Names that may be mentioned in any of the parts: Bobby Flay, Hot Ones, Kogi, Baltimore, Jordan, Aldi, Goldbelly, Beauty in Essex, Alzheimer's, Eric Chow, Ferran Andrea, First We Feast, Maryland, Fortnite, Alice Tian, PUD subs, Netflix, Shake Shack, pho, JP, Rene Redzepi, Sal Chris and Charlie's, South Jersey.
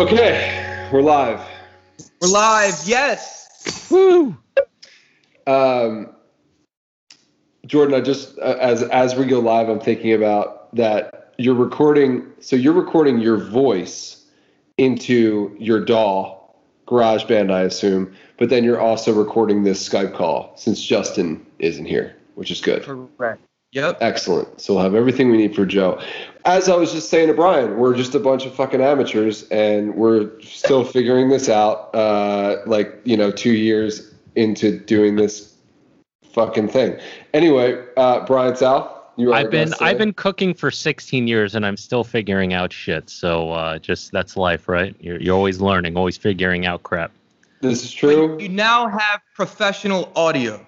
Okay, we're live. We're live, yes. Woo. Jordan, I just as we go live, I'm thinking about that you're recording. So you're recording your voice into your DAW, GarageBand, I assume, but then you're also recording this Skype call since Justin isn't here, which is good. Correct. Yep. Excellent. So we'll have everything we need for Joe. As I was just saying to Brian, we're just a bunch of fucking amateurs, and we're still figuring this out, 2 years into doing this fucking thing. Anyway, Brian South, you are I've been cooking for 16 years, and I'm still figuring out shit. So just that's life, right? You're always learning, always figuring out crap. This is true. But you now have professional audio.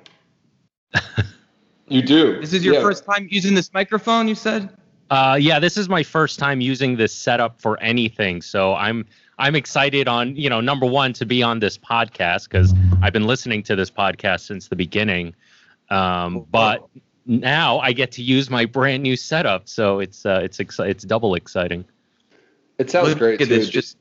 You do. This is your first time using this microphone, you said? Yeah, this is my first time using this setup for anything. So I'm excited on, number one, to be on this podcast because I've been listening to this podcast since the beginning. But now I get to use my brand new setup. So it's double exciting. It sounds great. Look at this.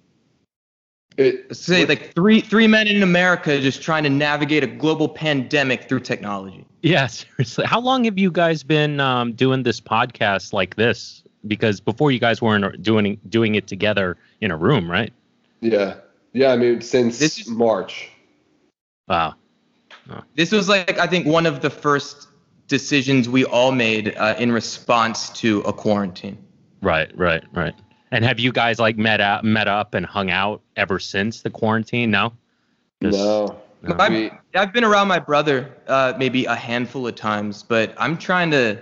Three men in America just trying to navigate a global pandemic through technology. Yeah, seriously. How long have you guys been doing this podcast like this? Because before you guys weren't doing it together in a room, right? Yeah. I mean, since March. Wow. Oh. This was I think one of the first decisions we all made in response to a quarantine. Right. And have you guys met up and hung out ever since the quarantine? No? No. I've been around my brother maybe a handful of times, but I'm trying to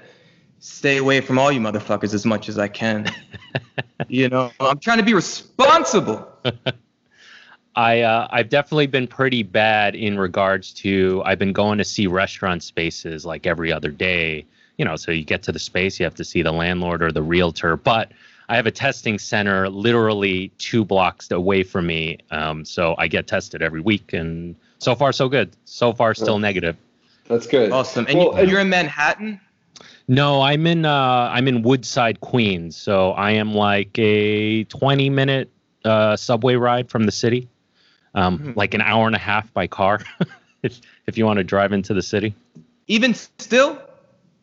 stay away from all you motherfuckers as much as I can. I'm trying to be responsible. I've definitely been pretty bad in regards to I've been going to see restaurant spaces like every other day. So you get to the space, you have to see the landlord or the realtor, but I have a testing center literally 2 blocks away from me, so I get tested every week, and so far, so good. So far, still negative. That's good. Awesome. And you're in Manhattan? No, I'm in Woodside, Queens, so I am like a 20-minute subway ride from the city, like an hour and a half by car, if you want to drive into the city. Even still?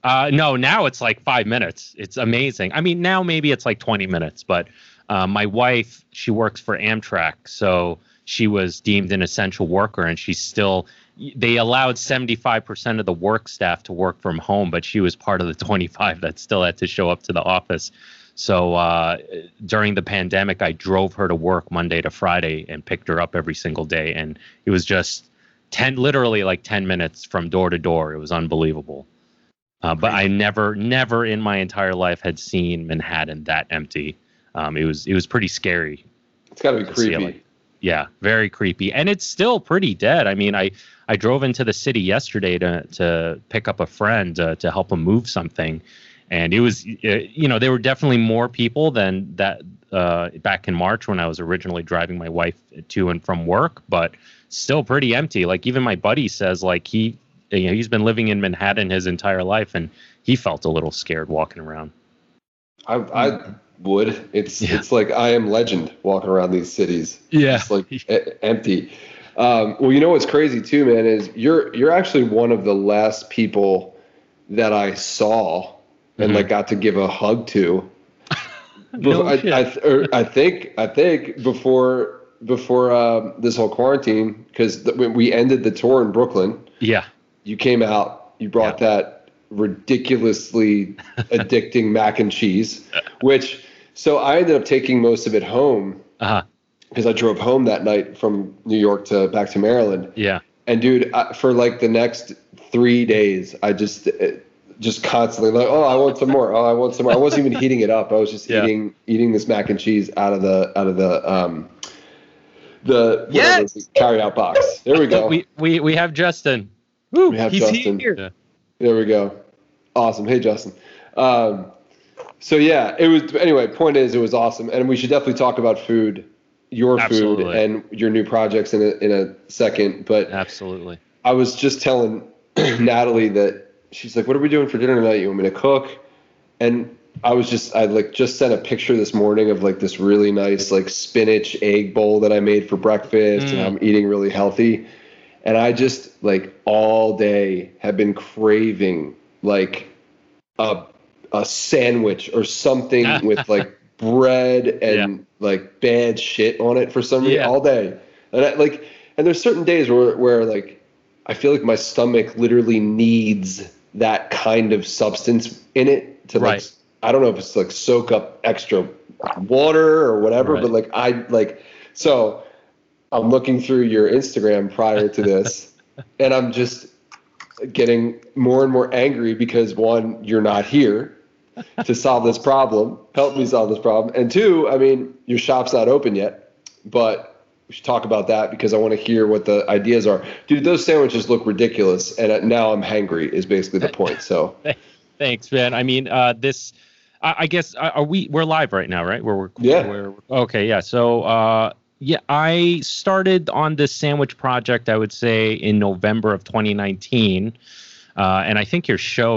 No, now it's like 5 minutes. It's amazing. I mean, now maybe it's like 20 minutes, but my wife, she works for Amtrak, so she was deemed an essential worker, and they allowed 75% of the work staff to work from home, but she was part of the 25 that still had to show up to the office. So during the pandemic, I drove her to work Monday to Friday and picked her up every single day, and it was just literally 10 minutes from door to door. It was unbelievable. But I never in my entire life had seen Manhattan that empty. It was pretty scary. It's got to be creepy. Yeah, very creepy. And it's still pretty dead. I mean, I drove into the city yesterday to pick up a friend to help him move something. And it was, there were definitely more people than that back in March when I was originally driving my wife to and from work. But still pretty empty. Even my buddy says, he's been living in Manhattan his entire life, and he felt a little scared walking around. I would. It's like I Am Legend walking around these cities. Yeah, it's like empty. Well, what's crazy too, man, is you're actually one of the last people that I saw and got to give a hug to. I think before this whole quarantine, because when we ended the tour in Brooklyn. Yeah. You came out, you brought that ridiculously addicting mac and cheese, so I ended up taking most of it home because I drove home that night from New York back to Maryland. Yeah. And dude, for the next 3 days, I just constantly I want some more. I want some more. I wasn't even heating it up. I was just eating this mac and cheese out of the carry out box. There we go. We have Justin. Woo, he's Justin. Here. Yeah. There we go. Awesome. Hey, Justin. It was. Anyway, point is, it was awesome, and we should definitely talk about food, your absolutely. Food, and your new projects in a second. But absolutely, I was just telling Natalie that she's like, "What are we doing for dinner tonight? You want me to cook?" And I just sent a picture this morning of like this really nice like spinach egg bowl that I made for breakfast, and I'm eating really healthy. And I just like all day have been craving like a sandwich or something with like bread and like bad shit on it for some reason all day. And I, like, and there's certain days where like I feel like my stomach literally needs that kind of substance in it to like, I don't know if it's like soak up extra water or whatever, but like so I'm looking through your Instagram prior to this and I'm just getting more and more angry because one, you're not here to solve this problem, help me solve this problem. And two, I mean, your shop's not open yet, but we should talk about that because I want to hear what the ideas are. Dude, those sandwiches look ridiculous, and now I'm hangry is basically the point. So, thanks, man. I mean, we're live right now, right? Okay. So, I started on this sandwich project, I would say, in November of 2019. And I think your show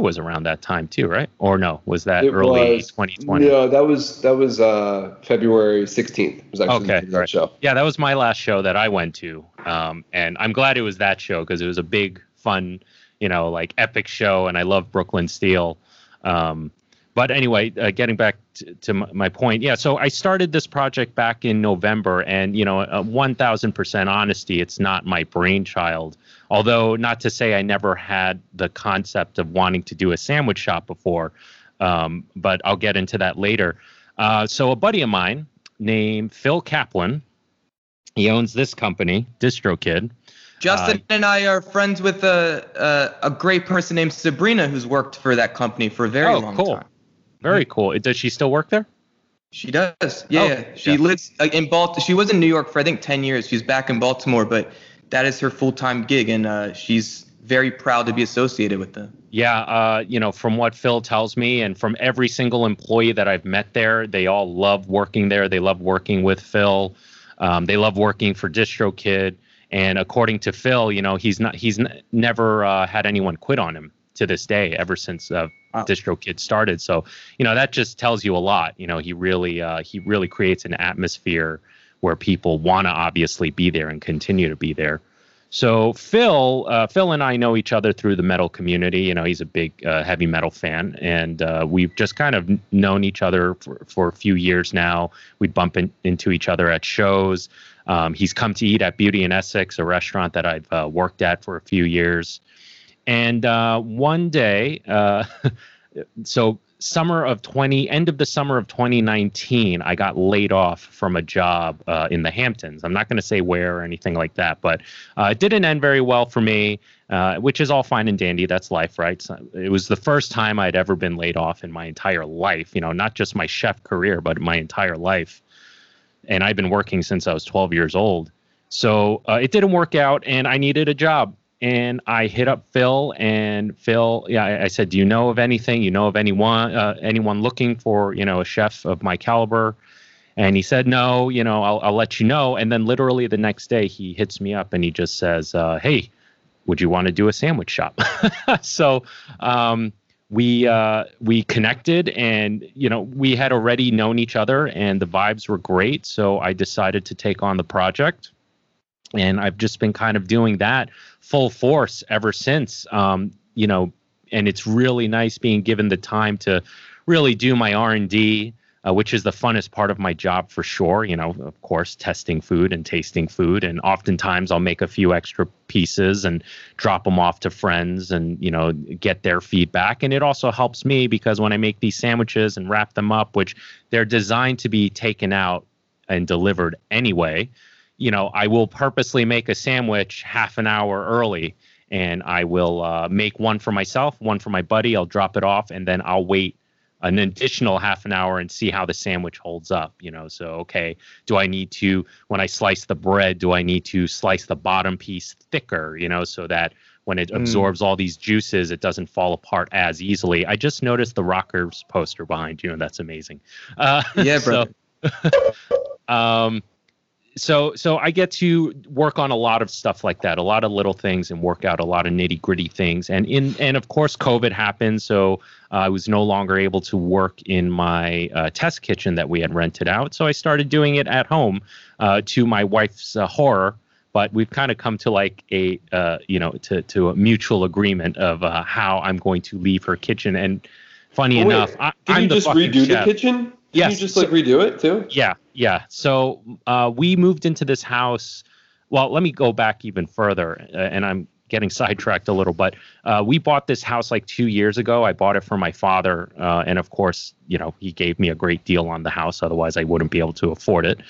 was around that time too, right? Or no, was that early 2020? No, that was February 16th. Was actually that show. Yeah, that was my last show that I went to. And I'm glad it was that show because it was a big, fun, like epic show, and I love Brooklyn Steel. But anyway, getting back to my point, so I started this project back in November, and 1,000% honesty, it's not my brainchild. Although, not to say I never had the concept of wanting to do a sandwich shop before, but I'll get into that later. So a buddy of mine named Phil Kaplan, he owns this company, DistroKid. Justin and I are friends with a great person named Sabrina who's worked for that company for a very long time. Very cool. Does she still work there? She does. Yeah. She lives in Baltimore. She was in New York for, I think, 10 years. She's back in Baltimore, but that is her full-time gig, and she's very proud to be associated with them. Yeah. From what Phil tells me and from every single employee that I've met there, they all love working there. They love working with Phil. They love working for DistroKid. And according to Phil, he's never had anyone quit on him to this day ever since DistroKid started. So, that just tells you a lot. He really creates an atmosphere where people want to obviously be there and continue to be there. So Phil and I know each other through the metal community. He's a big heavy metal fan, and we've just kind of known each other for a few years now. We'd bump into each other at shows. He's come to eat at Beauty in Essex, a restaurant that I've worked at for a few years. And one day, so end of the summer of 2019, I got laid off from a job in the Hamptons. I'm not going to say where or anything like that, but it didn't end very well for me, which is all fine and dandy. That's life, right? So it was the first time I'd ever been laid off in my entire life, not just my chef career, but my entire life. And I've been working since I was 12 years old. So it didn't work out and I needed a job. And I hit up Phil, and Phil, I said, do you know of anything? You know of anyone looking for, a chef of my caliber? And he said, no, I'll let you know. And then literally the next day he hits me up and he just says, hey, would you want to do a sandwich shop? So we connected, and, we had already known each other and the vibes were great. So I decided to take on the project. And I've just been kind of doing that full force ever since, and it's really nice being given the time to really do my R&D, which is the funnest part of my job for sure. Of course, testing food and tasting food. And oftentimes I'll make a few extra pieces and drop them off to friends and, get their feedback. And it also helps me because when I make these sandwiches and wrap them up, which they're designed to be taken out and delivered anyway, I will purposely make a sandwich half an hour early, and I will make one for myself, one for my buddy. I'll drop it off, and then I'll wait an additional half an hour and see how the sandwich holds up. So, okay, do I need to, when I slice the bread, do I need to slice the bottom piece thicker, so that when it absorbs all these juices, it doesn't fall apart as easily. I just noticed the Rockers poster behind you, and that's amazing. Yeah, brother. So I get to work on a lot of stuff like that, a lot of little things, and work out a lot of nitty gritty things. And of course, COVID happened, so I was no longer able to work in my test kitchen that we had rented out. So I started doing it at home, to my wife's horror. But we've kind of come to like a to a mutual agreement of how I'm going to leave her kitchen. And funny enough, I'm the fucking chef. Did you just redo the kitchen? Yes. Did you just like redo it too? Yeah. So we moved into this house. Well, let me go back even further, and I'm getting sidetracked a little, but we bought this house like 2 years ago. I bought it for my father, and of course, he gave me a great deal on the house. Otherwise, I wouldn't be able to afford it.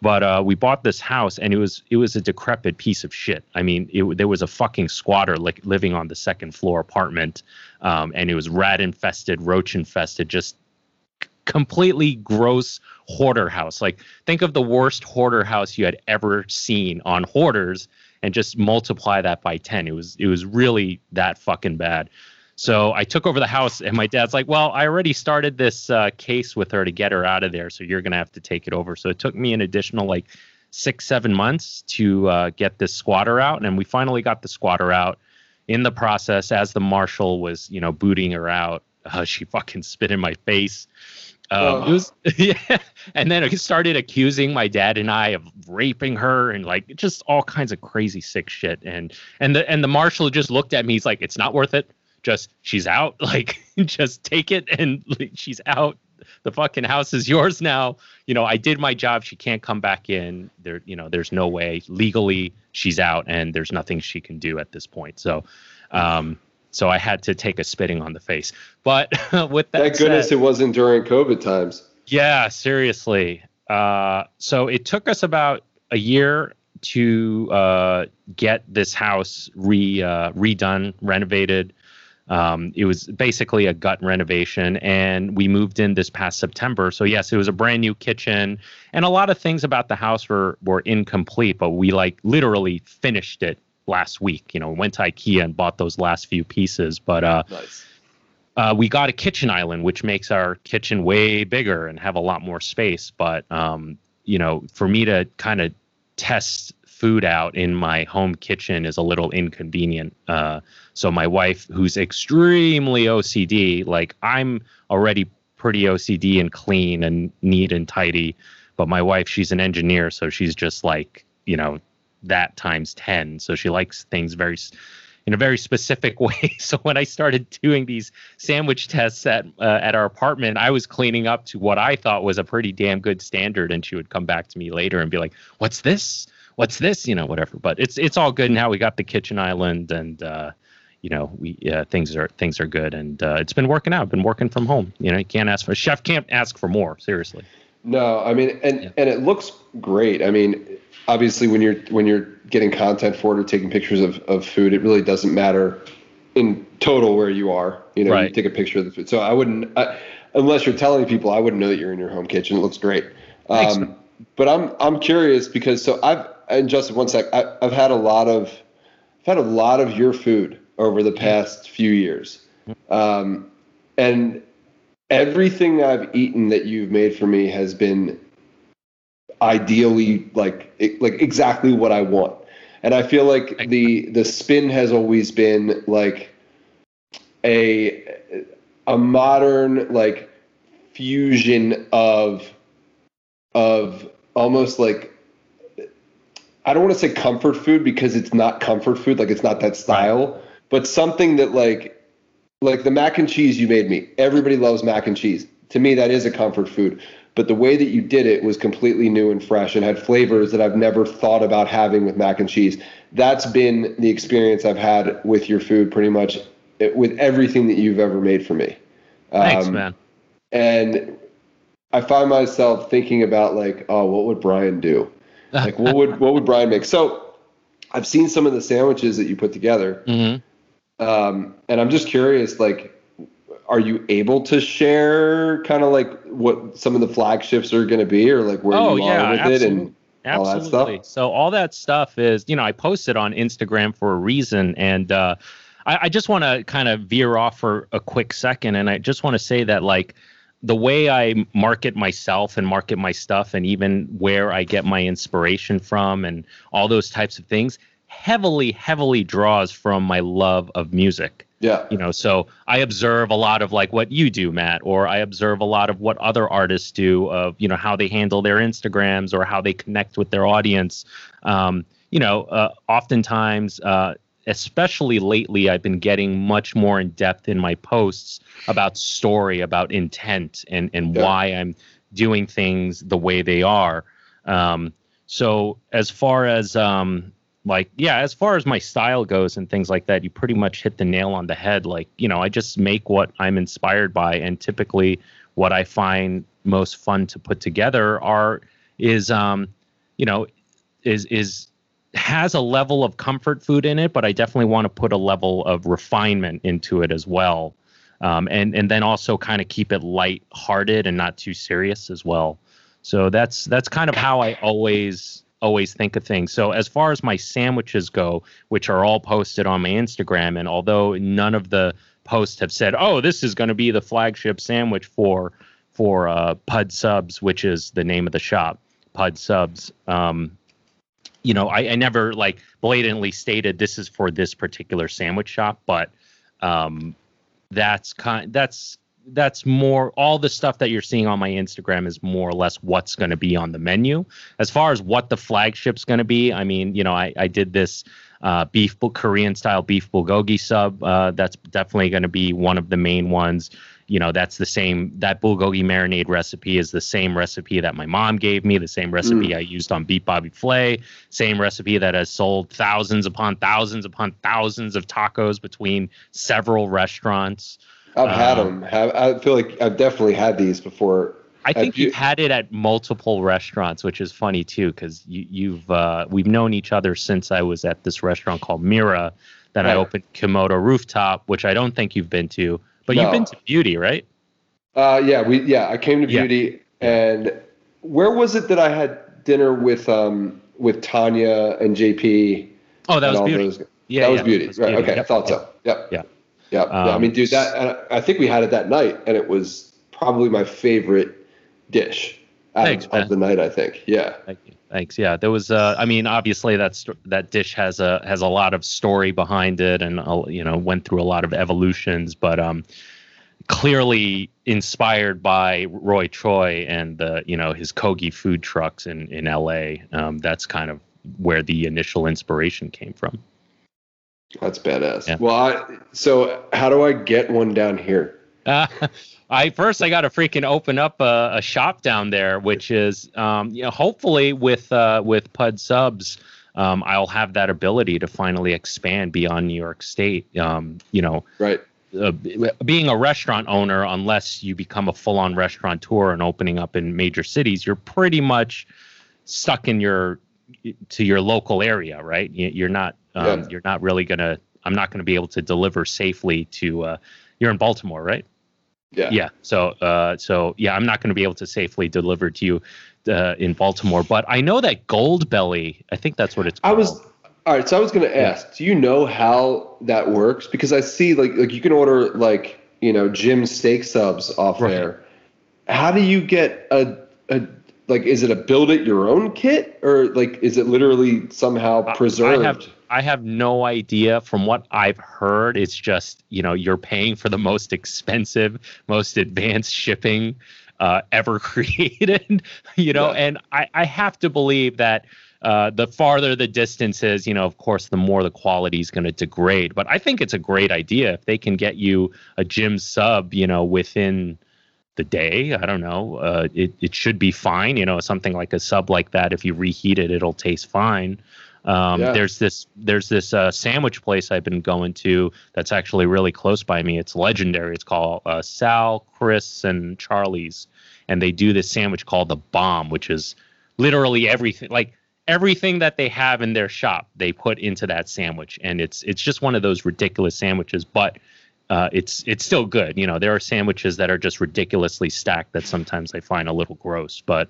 But we bought this house, and it was a decrepit piece of shit. I mean, there was a fucking squatter like living on the second floor apartment, and it was rat infested, roach infested, just completely gross hoarder house. Like, think of the worst hoarder house you had ever seen on hoarders, and just multiply that by 10. It was really that fucking bad. So I took over the house, and my dad's like, well, I already started this case with her to get her out of there, so you're going to have to take it over. So it took me an additional like 6-7 months to get this squatter out. And we finally got the squatter out. In the process, as the marshal was, booting her out, she fucking spit in my face. It was, yeah. And then he started accusing my dad and I of raping her and like just all kinds of crazy sick shit. And the marshal just looked at me. He's like, it's not worth it. Just, she's out, like, just take it, and like, she's out. The fucking house is yours now. I did my job. She can't come back in. There, there's no way legally she's out, and there's nothing she can do at this point. So, so I had to take a spitting on the face. But with that, thank goodness said, it wasn't during COVID times. Yeah, seriously. So it took us about a year to get this house redone, renovated. It was basically a gut renovation, and we moved in this past September. So yes, it was a brand new kitchen, and a lot of things about the house were incomplete, but we like literally finished it last week. Went to IKEA and bought those last few pieces, but, nice. We got a kitchen island, which makes our kitchen way bigger and have a lot more space. But, for me to kind of test food out in my home kitchen is a little inconvenient. So my wife, who's extremely OCD, like I'm already pretty OCD and clean and neat and tidy, but my wife, she's an engineer. So she's just like, that times 10. So she likes things very in a very specific way. So when I started doing these sandwich tests at our apartment, I was cleaning up to what I thought was a pretty damn good standard. And she would come back to me later and be like, what's this, whatever, but it's all good now. We got the kitchen island, and things are good, and it's been working out. I've been working from home. You can't ask for, chef can't ask for more, seriously. No, I mean, and it looks great. I mean, obviously when you're getting content for it or taking pictures of food, it really doesn't matter in total where you are, right. You take a picture of the food. So I wouldn't, unless you're telling people, I wouldn't know that you're in your home kitchen. It looks great. Thanks. But I'm curious because and Justin, one sec. I've had a lot of your food over the past few years, and everything I've eaten that you've made for me has been ideally like exactly what I want, and I feel like the spin has always been like a modern like fusion of almost like. I don't want to say comfort food because it's not comfort food. Like it's not that style, but something that like the mac and cheese you made me, everybody loves mac and cheese. To me, that is a comfort food, but the way that you did it was completely new and fresh and had flavors that I've never thought about having with mac and cheese. That's been the experience I've had with your food, pretty much with everything that you've ever made for me. Thanks, man. And I find myself thinking about like, oh, what would Brian do? Like what would Brian make? So I've seen some of the sandwiches that you put together. Mm-hmm. And I'm just curious, like, are you able to share kind of like what some of the flagships are going to be or like where you are with it and absolutely. All that stuff? So all that stuff is, I posted on Instagram for a reason. And I just want to kind of veer off for a quick second. And I just want to say that like, the way I market myself and market my stuff, and even where I get my inspiration from and all those types of things, heavily draws from my love of music. Yeah. You know, so I observe a lot of like what you do, Matt, or I observe a lot of what other artists do of, you know, how they handle their Instagrams or how they connect with their audience. You know, oftentimes, especially lately, I've been getting much more in depth in my posts about story, about intent, and yeah, why I'm doing things the way they are. So as far as as far as my style goes and things like that, you pretty much hit the nail on the head. Like, you know, I just make what I'm inspired by, and typically what I find most fun to put together has a level of comfort food in it, but I definitely want to put a level of refinement into it as well. And then also kind of keep it lighthearted and not too serious as well. So that's kind of how I always think of things. So as far as my sandwiches go, which are all posted on my Instagram, and although none of the posts have said, oh, this is going to be the flagship sandwich for PUD subs, which is the name of the shop, PUD subs. You know, I never like blatantly stated this is for this particular sandwich shop, but that's more, all the stuff that you're seeing on my Instagram is more or less what's going to be on the menu. As far as what the flagship's going to be, I mean, you know, I did this Korean style beef bulgogi sub. That's definitely going to be one of the main ones. You know, that's the same, that bulgogi marinade recipe is the same recipe that my mom gave me, the same recipe I used on Beat Bobby Flay, same recipe that has sold thousands upon thousands upon thousands of tacos between several restaurants. I've had them. I feel like I've definitely had these before. I think you've had it at multiple restaurants, which is funny too, because we've known each other since I was at this restaurant called Mira that I opened, Komodo Rooftop, which I don't think you've been to. But no. You've been to Beauty, right? I came to Beauty, and where was it that I had dinner with Tanya and JP? Oh, that was Beauty. Beauty. Was Beauty. Right. Okay, yep. I thought so. Yep. Yeah. Yeah. I mean, dude, that I think we had it that night, and it was probably my favorite dish of the night. I think. Yeah. Thank you. Thanks. Yeah, there was. I mean, obviously, that dish has a lot of story behind it, and went through a lot of evolutions. But clearly inspired by Roy Choi and his Kogi food trucks in L.A. That's kind of where the initial inspiration came from. That's badass. Yeah. Well, so how do I get one down here? I got to freaking open up a shop down there, which is, hopefully with PUD subs, I'll have that ability to finally expand beyond New York State. Right. Being a restaurant owner, unless you become a full-on restaurateur and opening up in major cities, you're pretty much stuck to your local area, right? You're not, you're not really gonna. I'm not gonna be able to deliver safely to. You're in Baltimore, right? Yeah. Yeah. So I'm not going to be able to safely deliver to you in Baltimore, but I know that Goldbelly, I think that's what it's called. So I was going to ask, do you know how that works? Because I see like you can order Jim steak subs off there. How do you get is it a build it your own kit, or is it literally somehow preserved? I have no idea. From what I've heard, it's just, you're paying for the most expensive, most advanced shipping ever created, and I have to believe that the farther the distance is, of course, the more the quality is going to degrade. But I think it's a great idea if they can get you a Jim sub, within the day. I don't know. It should be fine. Something like a sub like that, if you reheat it, it'll taste fine. There's this sandwich place I've been going to that's actually really close by me. It's legendary. It's called Sal, Chris, and Charlie's, and they do this sandwich called the Bomb, which is literally everything. Like everything that they have in their shop, they put into that sandwich, and it's just one of those ridiculous sandwiches. But it's still good. There are sandwiches that are just ridiculously stacked that sometimes I find a little gross, but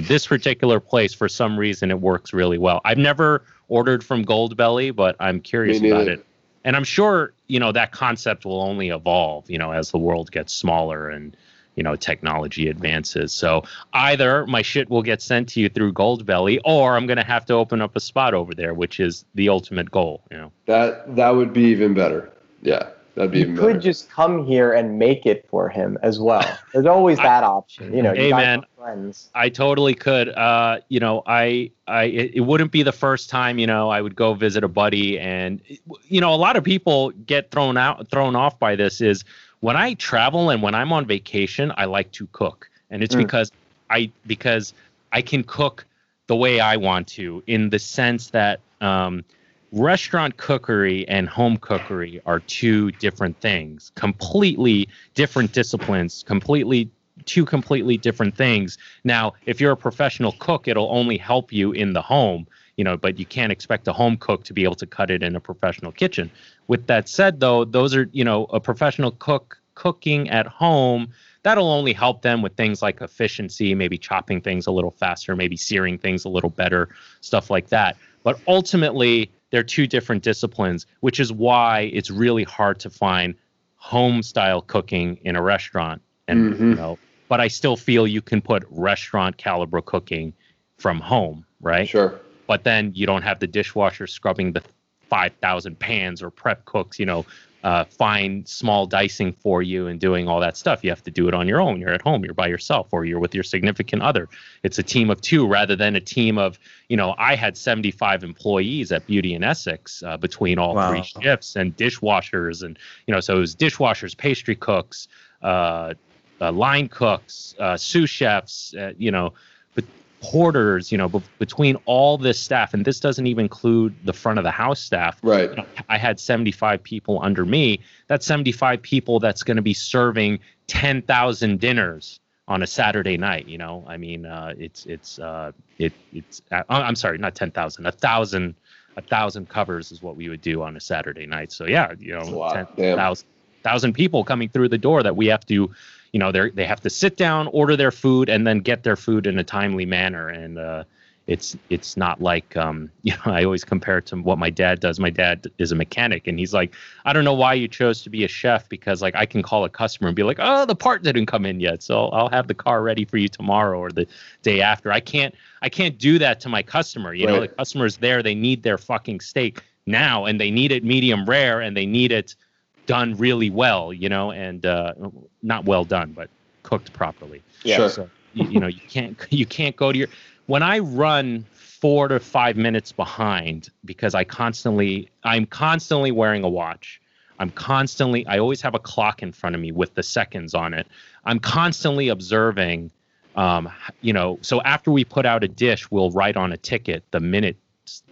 this particular place, for some reason, it works really well. I've never ordered from Goldbelly, but I'm curious about it. And I'm sure, that concept will only evolve, as the world gets smaller and, you know, technology advances. So either my shit will get sent to you through Goldbelly, or I'm going to have to open up a spot over there, which is the ultimate goal. You know, that would be even better. Yeah, that'd be even better. You could just come here and make it for him as well. There's always that option. You know, hey, man, friends. I totally could. You know, it wouldn't be the first time, you know, I would go visit a buddy. And, you know, a lot of people get thrown off by this is, when I travel and when I'm on vacation, I like to cook. And it's because I can cook the way I want to, in the sense that restaurant cookery and home cookery are two different things, completely different disciplines, two completely different things. Now, if you're a professional cook, it'll only help you in the home, you know, but you can't expect a home cook to be able to cut it in a professional kitchen. With that said, though, those are, you know, a professional cook cooking at home, that'll only help them with things like efficiency, maybe chopping things a little faster, maybe searing things a little better, stuff like that. But ultimately, they're two different disciplines, which is why it's really hard to find home style cooking in a restaurant. And, you know, but I still feel you can put restaurant caliber cooking from home, right? Sure. But then you don't have the dishwasher scrubbing the 5,000 pans, or prep cooks, you know, fine small dicing for you and doing all that stuff. You have to do it on your own. You're at home, you're by yourself, or you're with your significant other. It's a team of two rather than a team of, you know, I had 75 employees at Beauty in Essex between all three shifts, and dishwashers. And, you know, so it was dishwashers, pastry cooks, line cooks, sous chefs, you know, porters, you know, between all this staff, and this doesn't even include the front of the house staff. Right. You know, I had 75 people under me. That's 75 people that's going to be serving 10,000 dinners on a Saturday night. You know, I mean, I'm sorry, not 10,000, 1,000 covers is what we would do on a Saturday night. So yeah, you know, 10,000 people coming through the door that we have to, you know, they have to sit down, order their food, and then get their food in a timely manner. And it's not like, you know, I always compare it to what my dad does. My dad is a mechanic, and he's like, I don't know why you chose to be a chef, because, like, I can call a customer and be like, oh, the part didn't come in yet, so I'll have the car ready for you tomorrow or the day after. I can't do that to my customer. You know, the customer's there. They need their fucking steak now, and they need it medium rare, and they need it done really well, you know, and not well done, but cooked properly. Yeah. Sure. So, you know, you can't go to your, when I run 4 to 5 minutes behind, because I'm constantly wearing a watch. I always have a clock in front of me with the seconds on it. I'm constantly observing, you know, so after we put out a dish, we'll write on a ticket the minute,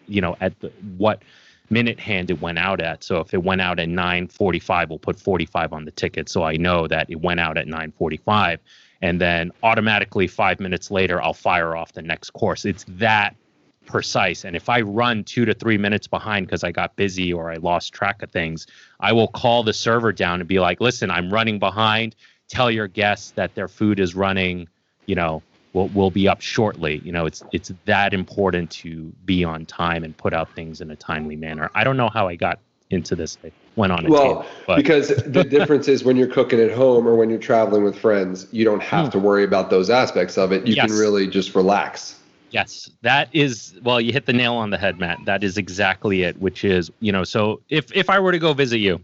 you know, at the, what minute hand it went out at. So if it went out at 9:45, we'll put 45 on the ticket, so I know that it went out at 9:45, and then automatically 5 minutes later I'll fire off the next course. It's that precise. And if I run 2 to 3 minutes behind because I got busy or I lost track of things, I will call the server down and be like, listen, I'm running behind. Tell your guests that their food is running, you know, We'll be up shortly. You know, it's that important to be on time and put out things in a timely manner. I don't know how I got into this. I went on a tangent, but because the difference is when you're cooking at home or when you're traveling with friends, you don't have to worry about those aspects of it. You can really just relax. Yes, that is, well, you hit the nail on the head, Matt. That is exactly it, which is, you know, so if I were to go visit you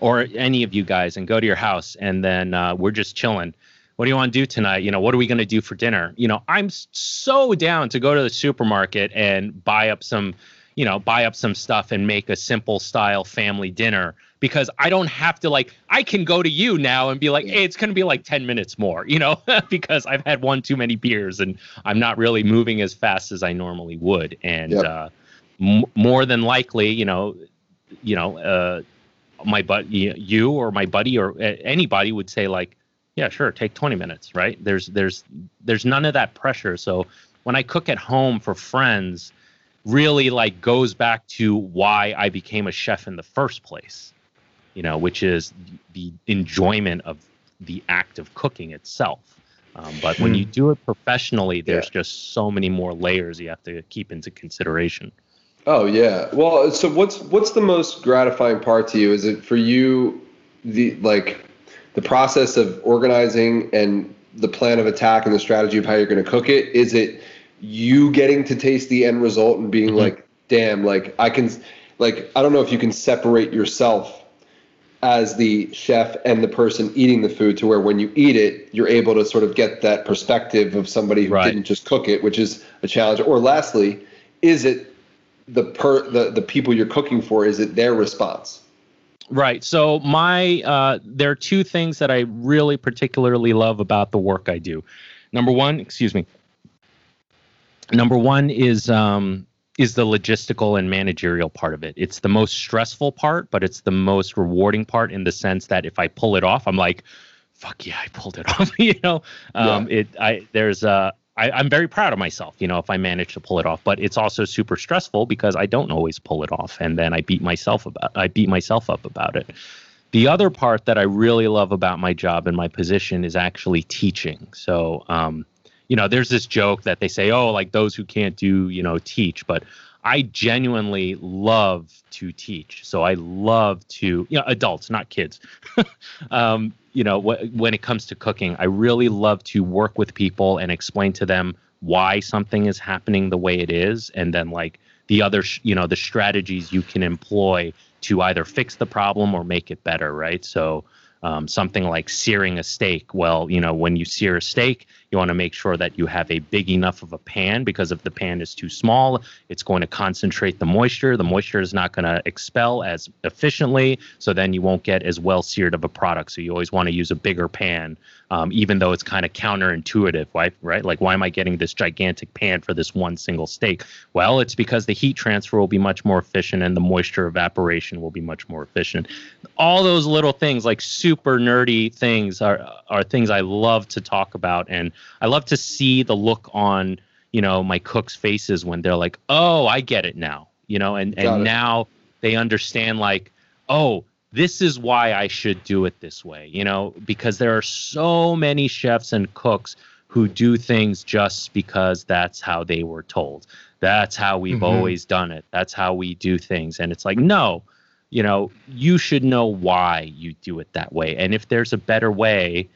or any of you guys and go to your house, and then we're just chilling. What do you want to do tonight? You know, what are we going to do for dinner? You know, I'm so down to go to the supermarket and buy up some stuff and make a simple style family dinner, because I don't have to, like, I can go to you now and be like, hey, it's going to be like 10 minutes more, you know, because I've had one too many beers and I'm not really moving as fast as I normally would. And more than likely, you know, you or my buddy or anybody would say, like, yeah, sure, take 20 minutes, right? There's none of that pressure. So when I cook at home for friends, really, like, goes back to why I became a chef in the first place, you know, which is the enjoyment of the act of cooking itself. But when you do it professionally, there's just so many more layers you have to keep into consideration. Oh, yeah. Well, so what's the most gratifying part to you? Is it for you, the, like, the process of organizing and the plan of attack and the strategy of how you're going to cook it? Is it you getting to taste the end result and being like, damn, like I can, like, I don't know if you can separate yourself as the chef and the person eating the food to where when you eat it, you're able to sort of get that perspective of somebody who didn't just cook it, which is a challenge. Or lastly, is it the people you're cooking for, is it their response? Right. So my there are two things that I really particularly love about the work I do. Number one is the logistical and managerial part of it. It's the most stressful part, but it's the most rewarding part in the sense that if I pull it off, I'm like, fuck yeah, I pulled it off. You know, I'm very proud of myself, you know, if I manage to pull it off, but it's also super stressful because I don't always pull it off. And then I beat myself up about it. The other part that I really love about my job and my position is actually teaching. So, you know, there's this joke that they say, oh, like those who can't do, you know, teach. But I genuinely love to teach. So I love to, you know, adults, not kids. You know, when it comes to cooking, I really love to work with people and explain to them why something is happening the way it is. And then like the other, you know, the strategies you can employ to either fix the problem or make it better. Right. So something like searing a steak. Well, you know, when you sear a steak, you want to make sure that you have a big enough of a pan, because if the pan is too small, it's going to concentrate the moisture. The moisture is not going to expel as efficiently, so then you won't get as well seared of a product. So you always want to use a bigger pan, even though it's kind of counterintuitive, right? Like, why am I getting this gigantic pan for this one single steak? Well, it's because the heat transfer will be much more efficient and the moisture evaporation will be much more efficient. All those little things, like super nerdy things, are things I love to talk about, and I love to see the look on, you know, my cooks' faces when they're like, "Oh, I get it now," you know, and now they understand, like, "Oh, this is why I should do it this way," you know, because there are so many chefs and cooks who do things just because that's how they were told. That's how we've always done it. That's how we do things, and it's like, no. You know, you should know why you do it that way. And if there's a better way,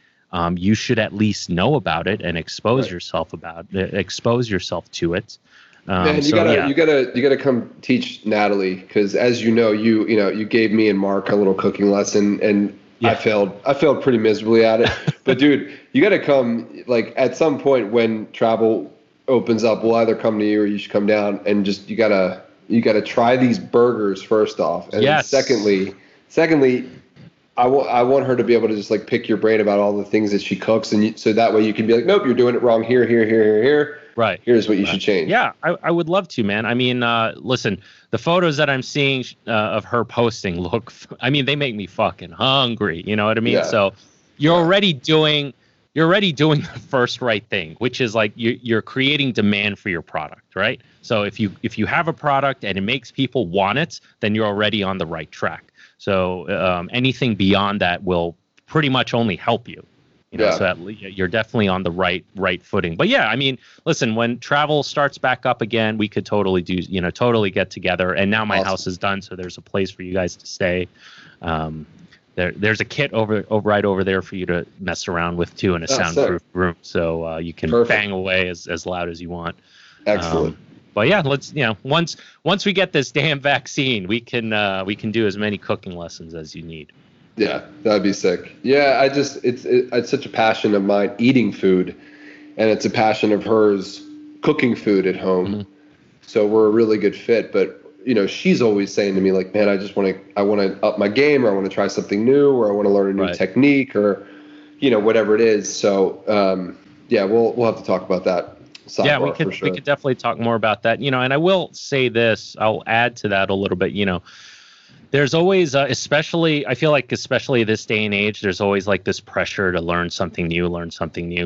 you should at least know about it and expose yourself to it. You gotta come teach Natalie, because as you know, you gave me and Mark a little cooking lesson, and I failed pretty miserably at it. But dude, you gotta come, like, at some point when travel opens up, we'll either come to you or you should come down, and just you gotta try these burgers first off, and then secondly, I want her to be able to just like pick your brain about all the things that she cooks, and so that way you can be like, nope, you're doing it wrong here. Right. Here's what you should change. Yeah, I would love to, man. I mean, listen, the photos that I'm seeing of her posting look, I mean, they make me fucking hungry. You know what I mean? Yeah. So you're already doing the first right thing, which is like you're creating demand for your product, right? So if you have a product and it makes people want it, then you're already on the right track. So anything beyond that will pretty much only help you. So that you're definitely on the right footing. But yeah, I mean, listen, when travel starts back up again, we could totally get together. And now my house is done, so there's a place for you guys to stay. There's a kit right over there for you to mess around with too, in a soundproof room, so you can bang away as loud as you want. Excellent. But yeah, let's, you know, once we get this damn vaccine, we can do as many cooking lessons as you need. Yeah, that'd be sick. Yeah, it's such a passion of mine, eating food, and it's a passion of hers, cooking food at home. Mm-hmm. So we're a really good fit, but. You know, she's always saying to me, like, man, I want to up my game, or I want to try something new, or I want to learn a new technique, or, you know, whatever it is. So, we'll have to talk about that. We could definitely talk more about that, you know, and I will say this, I'll add to that a little bit, you know, there's always, especially this day and age, there's always like this pressure to learn something new,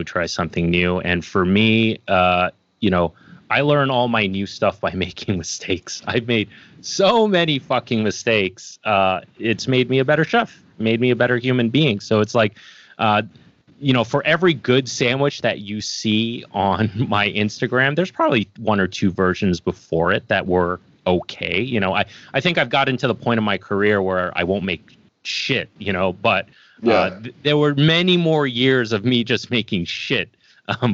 try something new. And for me, you know, I learn all my new stuff by making mistakes. I've made so many fucking mistakes. It's made me a better chef, made me a better human being. So it's like, you know, for every good sandwich that you see on my Instagram, there's probably one or two versions before it that were okay. You know, I think I've gotten to the point in my career where I won't make shit, you know, but Yeah. There were many more years of me just making shit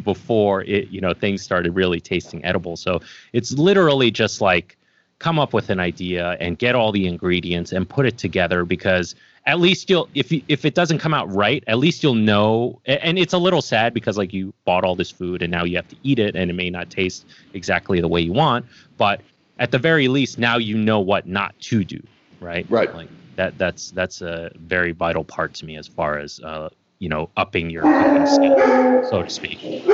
before it, you know, things started really tasting edible. So it's literally just like come up with an idea and get all the ingredients and put it together, because at least you'll, if it doesn't come out right, at least you'll know. And it's a little sad because like you bought all this food and now you have to eat it and it may not taste exactly the way you want, but at the very least now you know what not to do. Right. Right. Like that's a very vital part to me as far as, you know, upping your cooking skill, so to speak.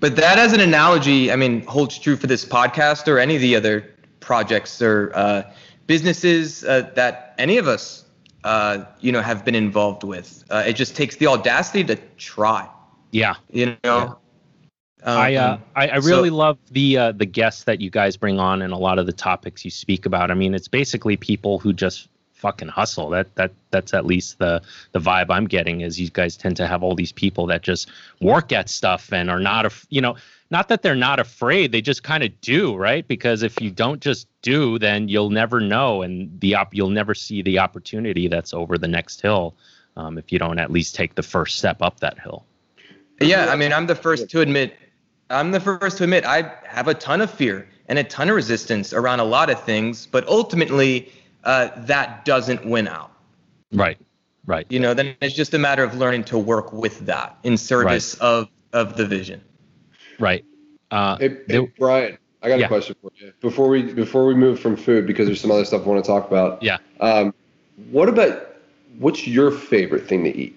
But that as an analogy, I mean, holds true for this podcast or any of the other projects or businesses that any of us, you know, have been involved with. It just takes the audacity to try. Yeah. You know? Yeah. I really love the guests that you guys bring on and a lot of the topics you speak about. I mean, it's basically people who just fucking hustle. That's at least the vibe I'm getting, is you guys tend to have all these people that just work at stuff and are not, you know, not that they're not afraid. They just kind of do, right? Because if you don't just do, then you'll never know. And you'll never see the opportunity that's over the next hill if you don't at least take the first step up that hill. Yeah, I mean, I'm the first to admit I have a ton of fear and a ton of resistance around a lot of things, but ultimately that doesn't win out. Right, right. You know, then it's just a matter of learning to work with that in service of the vision. Right. Hey, Brian, I got a question for you. Before we move from food, because there's some other stuff I want to talk about. Yeah. What's your favorite thing to eat?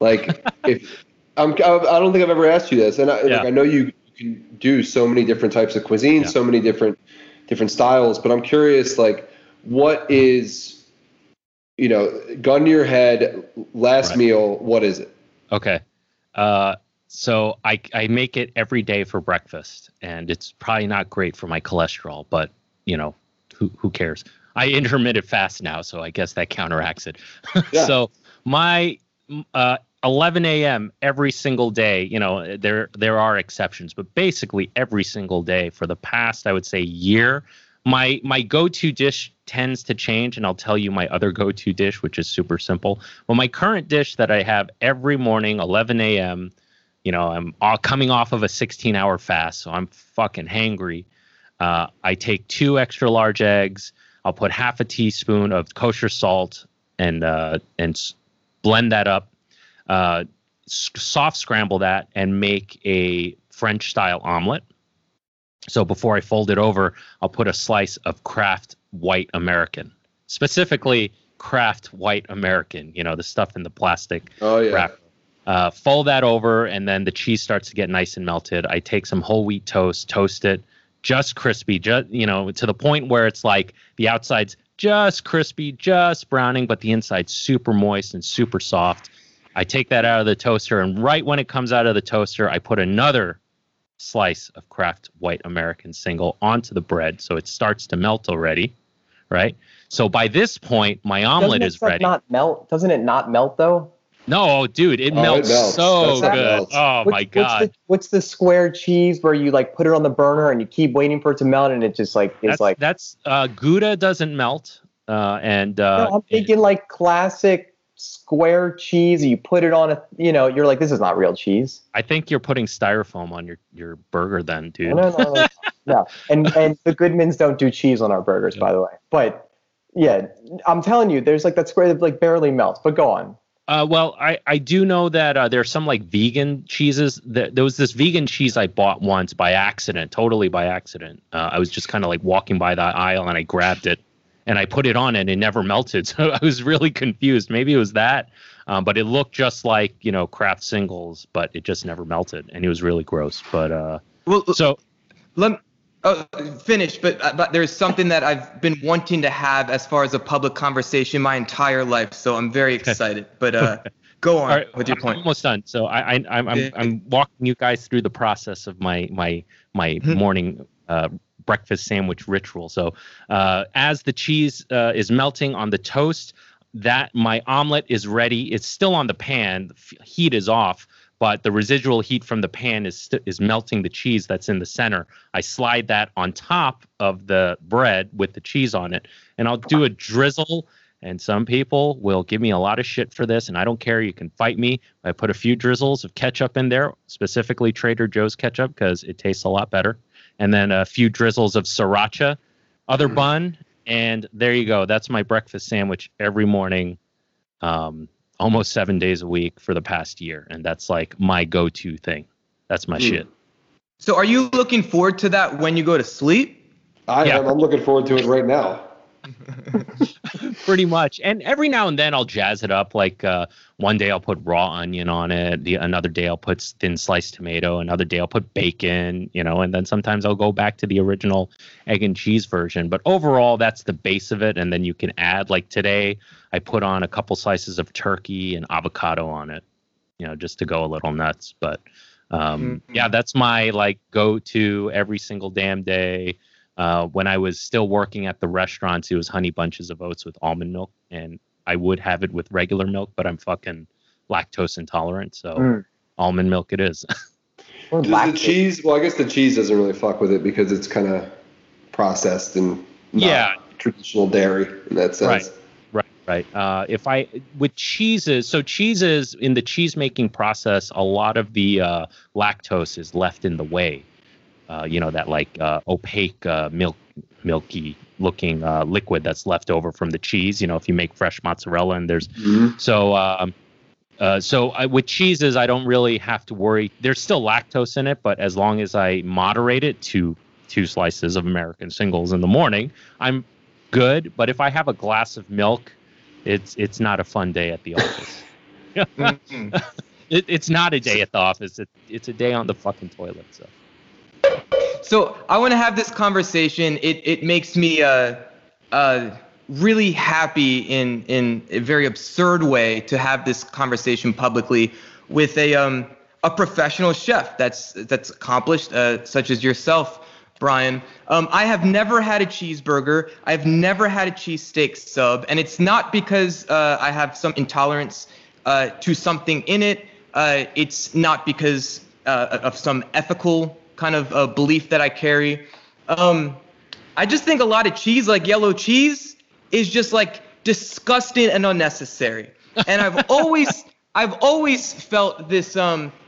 Like, I don't think I've ever asked you this, and I know you can do so many different types of cuisine, so many different styles. But I'm curious, like, what is, you know, gun to your head, last meal? What is it? Okay, so I make it every day for breakfast, and it's probably not great for my cholesterol, but you know, who cares? I intermittent fast now, so I guess that counteracts it. Yeah. So my 11 a.m. every single day, you know, there are exceptions, but basically every single day for the past, I would say, year, my go-to dish tends to change, and I'll tell you my other go-to dish, which is super simple. Well, my current dish that I have every morning, 11 a.m., you know, I'm coming off of a 16-hour fast, so I'm fucking hangry. I take 2 extra large eggs. I'll put half a teaspoon of kosher salt and blend that up. Soft scramble that and make a French style omelet. So before I fold it over, I'll put a slice of Kraft White American, specifically Kraft White American, you know, the stuff in the plastic wrap. Fold that over, and then the cheese starts to get nice and melted. I take some whole wheat toast, toast it just crispy, just, you know, to the point where it's like the outside's just crispy, just browning, but the inside's super moist and super soft. I take that out of the toaster, and right when it comes out of the toaster, I put another slice of Kraft White American single onto the bread, so it starts to melt already, right? So by this point, my omelet is ready. Doesn't it not melt, though? No, dude, it melts so good. Melts. Oh, my God. What's the square cheese where you, like, put it on the burner and you keep waiting for it to melt, and it just, like, is like... That's Gouda doesn't melt, and... No, I'm thinking, like, classic... square cheese, you put it on a, you know, you're like, this is not real cheese. I think you're putting styrofoam on your burger then, dude. No. And the Goodmans don't do cheese on our burgers, by the way. But yeah, I'm telling you, there's like that square that like barely melts, but go on. I do know that there's some like vegan cheeses. There was this vegan cheese I bought once by accident, totally by accident. I was just kind of like walking by the aisle and I grabbed it. And I put it on and it never melted. So I was really confused. Maybe it was that. But it looked just like, you know, Kraft singles, but it just never melted. And it was really gross. But finish. But there's something that I've been wanting to have as far as a public conversation my entire life. So I'm very excited. But go on with your point. I'm almost done. So I'm walking you guys through the process of my morning breakfast sandwich ritual. So as the cheese is melting on the toast, that my omelet is ready. It's still on the pan. The heat is off, but the residual heat from the pan is melting the cheese that's in the center. I slide that on top of the bread with the cheese on it, and I'll do a drizzle And some people will give me a lot of shit for this, and I don't care. You can fight me. I put a few drizzles of ketchup in there, specifically Trader Joe's ketchup, because it tastes a lot better. And then a few drizzles of sriracha, other bun, and there you go. That's my breakfast sandwich every morning, almost 7 days a week for the past year. And that's like my go-to thing. That's my shit. So are you looking forward to that when you go to sleep? I am. I'm looking forward to it right now. Pretty much. And every now and then I'll jazz it up. Like one day I'll put raw onion on it. Another day I'll put thin sliced tomato. Another day I'll put bacon, you know, and then sometimes I'll go back to the original egg and cheese version. But overall, that's the base of it. And then you can add, like today, I put on a couple slices of turkey and avocado on it, you know, just to go a little nuts. But yeah, that's my like go to every single damn day. When I was still working at the restaurants, it was honey bunches of oats with almond milk, and I would have it with regular milk, but I'm fucking lactose intolerant, so almond milk it is. Does the cheese? Well, I guess the cheese doesn't really fuck with it because it's kind of processed and not traditional dairy in that sense. Right. With cheeses, so cheeses in the cheese making process, a lot of the lactose is left in the whey. You know, that like opaque milky looking liquid that's left over from the cheese, you know, if you make fresh mozzarella and there's so with cheeses, I don't really have to worry. There's still lactose in it, but as long as I moderate it to two slices of American singles in the morning, I'm good. But if I have a glass of milk, it's not a fun day at the office. It's not a day at the office. It's a day on the fucking toilet. So I want to have this conversation. It makes me really happy in a very absurd way to have this conversation publicly with a professional chef that's accomplished, such as yourself, Brian. I have never had a cheeseburger. I've never had a cheesesteak sub, and it's not because I have some intolerance to something in it. It's not because of some ethical kind of a belief that I carry. I just think a lot of cheese, like yellow cheese, is just like disgusting and unnecessary. And I've always felt this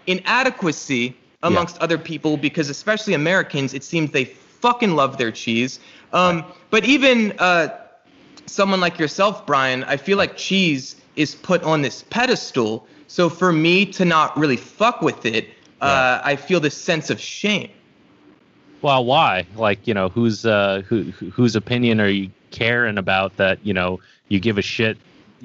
inadequacy amongst other people, because especially Americans, it seems they fucking love their cheese. But even someone like yourself, Brian, I feel like cheese is put on this pedestal. So for me to not really fuck with it, I feel this sense of shame. Well, why? Like, you know, whose opinion are you caring about that, you know, you give a shit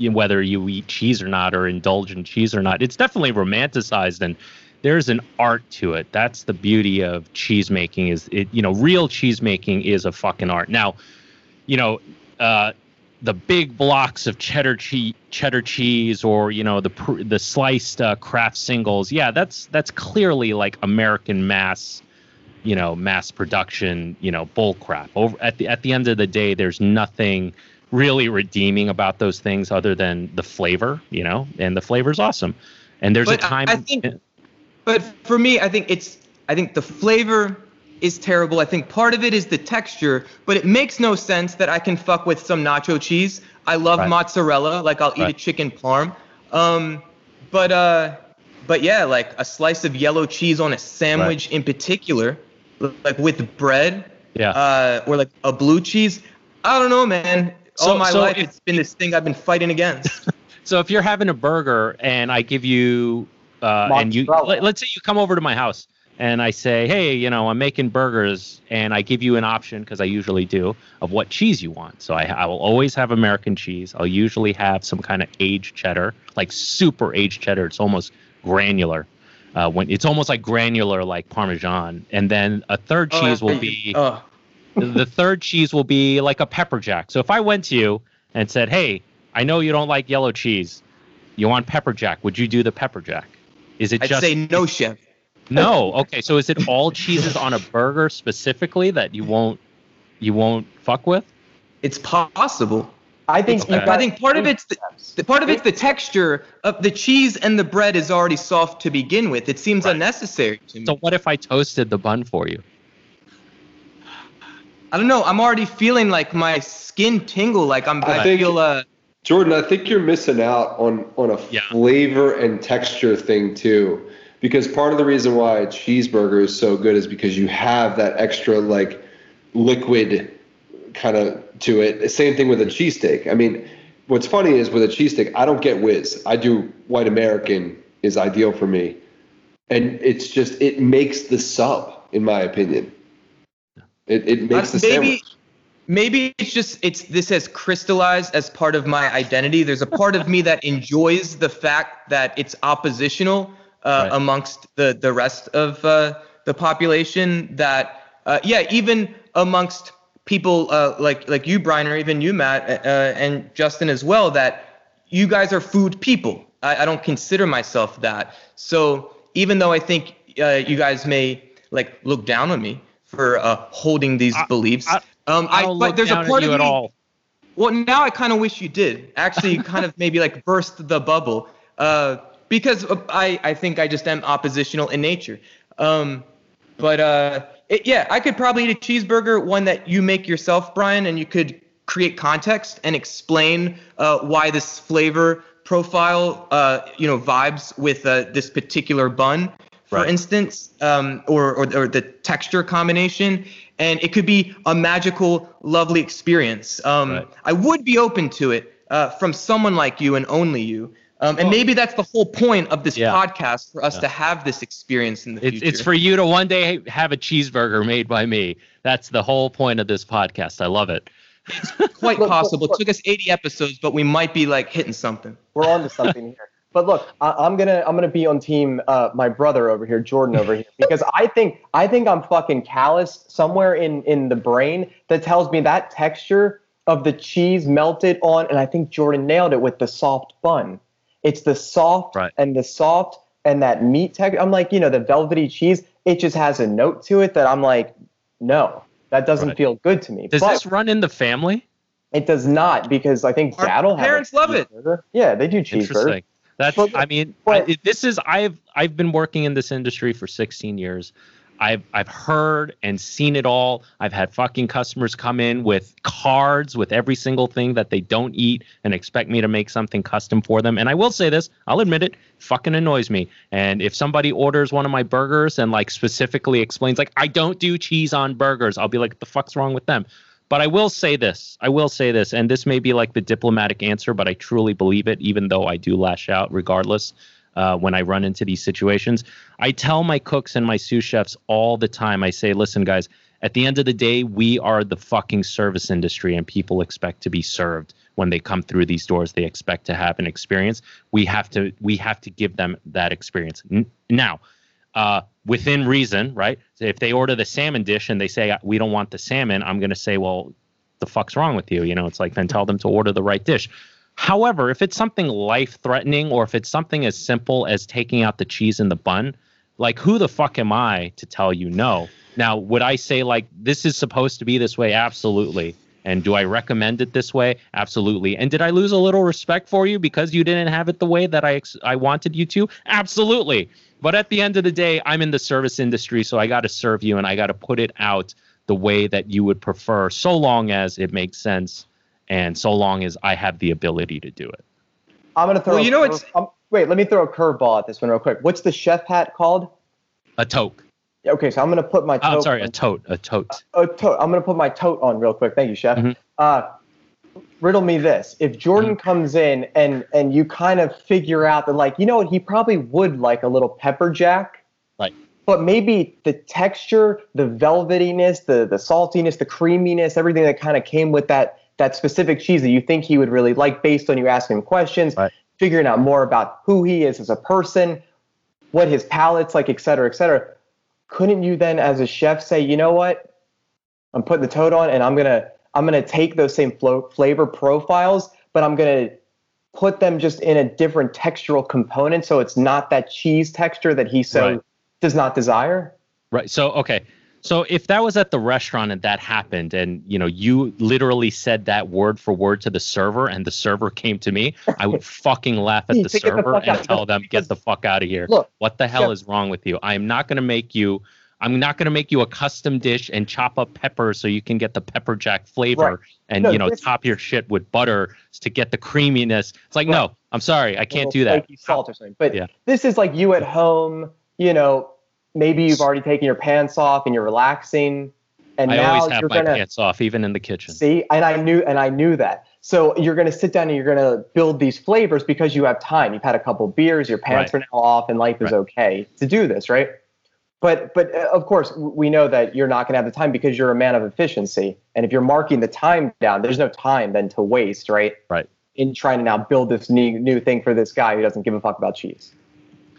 whether you eat cheese or not, or indulge in cheese or not? It's definitely romanticized, and there's an art to it. That's the beauty of cheese making, is it, you know, real cheese making is a fucking art. Now, you know, the big blocks of cheddar cheese, or, you know, the sliced Kraft singles. Yeah, that's clearly like American mass production, you know, bull crap. Over at the end of the day, there's nothing really redeeming about those things other than the flavor, you know, and the flavor's awesome. And there's I think the flavor is terrible. I think part of it is the texture, but it makes no sense that I can fuck with some nacho cheese. I love mozzarella, like I'll eat a chicken parm. But yeah, like a slice of yellow cheese on a sandwich in particular, like with bread, or like a blue cheese. I don't know, man. All my life, it's been this thing I've been fighting against. So if you're having a burger and I give you, let's say you come over to my house, and I say, hey, you know, I'm making burgers, and I give you an option, because I usually do, of what cheese you want. So I will always have American cheese. I'll usually have some kind of aged cheddar, like super aged cheddar. It's almost granular. It's almost like granular, like Parmesan. And then a third cheese will be the third cheese will be like a pepper jack. So if I went to you and said, hey, I know you don't like yellow cheese, you want pepper jack, would you do the pepper jack? I'd say no, chef. No. Okay. So is it all cheeses on a burger specifically that you won't fuck with? It's possible. I think part of it's the texture of the cheese, and the bread is already soft to begin with. It seems unnecessary to me. So what if I toasted the bun for you? I don't know. I'm already feeling like my skin tingle. Like I feel Jordan, I think you're missing out on a flavor and texture thing too, because part of the reason why a cheeseburger is so good is because you have that extra like liquid kind of to it. Same thing with a cheesesteak. I mean, what's funny is with a cheesesteak, I don't get whiz. I do white American is ideal for me. And it's just, it makes the sub, in my opinion. It makes the sandwich. Maybe it's just, this has crystallized as part of my identity. There's a part of me that enjoys the fact that it's oppositional amongst the rest of the population. That, even amongst people like you, Brian, or even you, Matt, and Justin as well, that you guys are food people. I don't consider myself that. So even though I think you guys may like look down on me for holding these beliefs, but there's a part of me. At all. Well, now I kind of wish you did. Actually, kind of maybe like burst the bubble because I think I just am oppositional in nature. I could probably eat a cheeseburger, one that you make yourself, Brian, and you could create context and explain why this flavor profile, vibes with this particular bun, for instance, or the texture combination. And it could be a magical, lovely experience. I would be open to it from someone like you and only you. And maybe that's the whole point of this podcast, for us to have this experience in the future. It's for you to one day have a cheeseburger made by me. That's the whole point of this podcast. I love it. It's quite possible. It took us 80 episodes, but we might be like hitting something. We're on to something here. But look, I'm gonna be on team my brother over here, Jordan over here, because I think I'm fucking callous somewhere in the brain that tells me that texture of the cheese melted on, and I think Jordan nailed it with the soft bun. It's the soft and that meat texture. I'm like, the velvety cheese, it just has a note to it that I'm like, no, that doesn't feel good to me. Does this run in the family? It does not, because I think Dad'll have parents love it. Yeah, they do cheeseburger. That's, I've been working in this industry for 16 years. I've heard and seen it all. I've had fucking customers come in with cards with every single thing that they don't eat and expect me to make something custom for them. And I will say this, I'll admit it, fucking annoys me. And if somebody orders one of my burgers and like specifically explains like, I don't do cheese on burgers, I'll be like, what the fuck's wrong with them? But I will say this, and this may be like the diplomatic answer, but I truly believe it, even though I do lash out regardless when I run into these situations. I tell my cooks and my sous chefs all the time, I say, listen, guys, at the end of the day, we are the fucking service industry, and people expect to be served. When they come through these doors, they expect to have an experience. We have to give them that experience. Now, within reason, right? So if they order the salmon dish and they say, we don't want the salmon, I'm going to say, well, the fuck's wrong with you? It's like, then tell them to order the right dish. However, if it's something life-threatening or if it's something as simple as taking out the cheese in the bun, like, who the fuck am I to tell you no? Now, would I say, like, this is supposed to be this way? Absolutely. And do I recommend it this way? Absolutely. And did I lose a little respect for you because you didn't have it the way that I wanted you to? Absolutely. But at the end of the day, I'm in the service industry, so I got to serve you and I got to put it out the way that you would prefer, so long as it makes sense and so long as I have the ability to do it. I'm going to throw let me throw a curveball at this one real quick. What's the chef hat called? A toque. Okay, so I'm going to put my tote. Oh, sorry, a tote. A tote. I'm going to put my tote on real quick. Thank you, Chef. Mm-hmm. Riddle me this. If Jordan comes in and you kind of figure out that, like, he probably would like a little pepper jack. Right. But maybe the texture, the velvetiness, the saltiness, the creaminess, everything that kind of came with that specific cheese that you think he would really like based on you asking him questions, figuring out more about who he is as a person, what his palate's like, et cetera, et cetera. Couldn't you then, as a chef, say, you know what? I'm putting the tote on, and I'm gonna take those same flavor profiles, but I'm gonna put them just in a different textural component, so it's not that cheese texture that he so does not desire. Right. So okay. So if that was at the restaurant and that happened, and you literally said that word for word to the server, and the server came to me, I would fucking laugh at the server and tell them, get the fuck out of here. Look, what the hell is wrong with you? I'm not going to make you. I'm not going to make you a custom dish and chop up pepper so you can get the pepper jack flavor and, top your shit with butter to get the creaminess. It's like, no, I'm sorry. I can't do that. Salt or something. But this is like you at home, maybe you've already taken your pants off and you're relaxing. And I now always have my pants off, even in the kitchen. See, and I knew that. So you're going to sit down and you're going to build these flavors because you have time. You've had a couple beers, your pants are now off, and life is okay to do this, right? But of course, we know that you're not going to have the time because you're a man of efficiency. And if you're marking the time down, there's no time then to waste, right? Right. In trying to now build this new thing for this guy who doesn't give a fuck about cheese.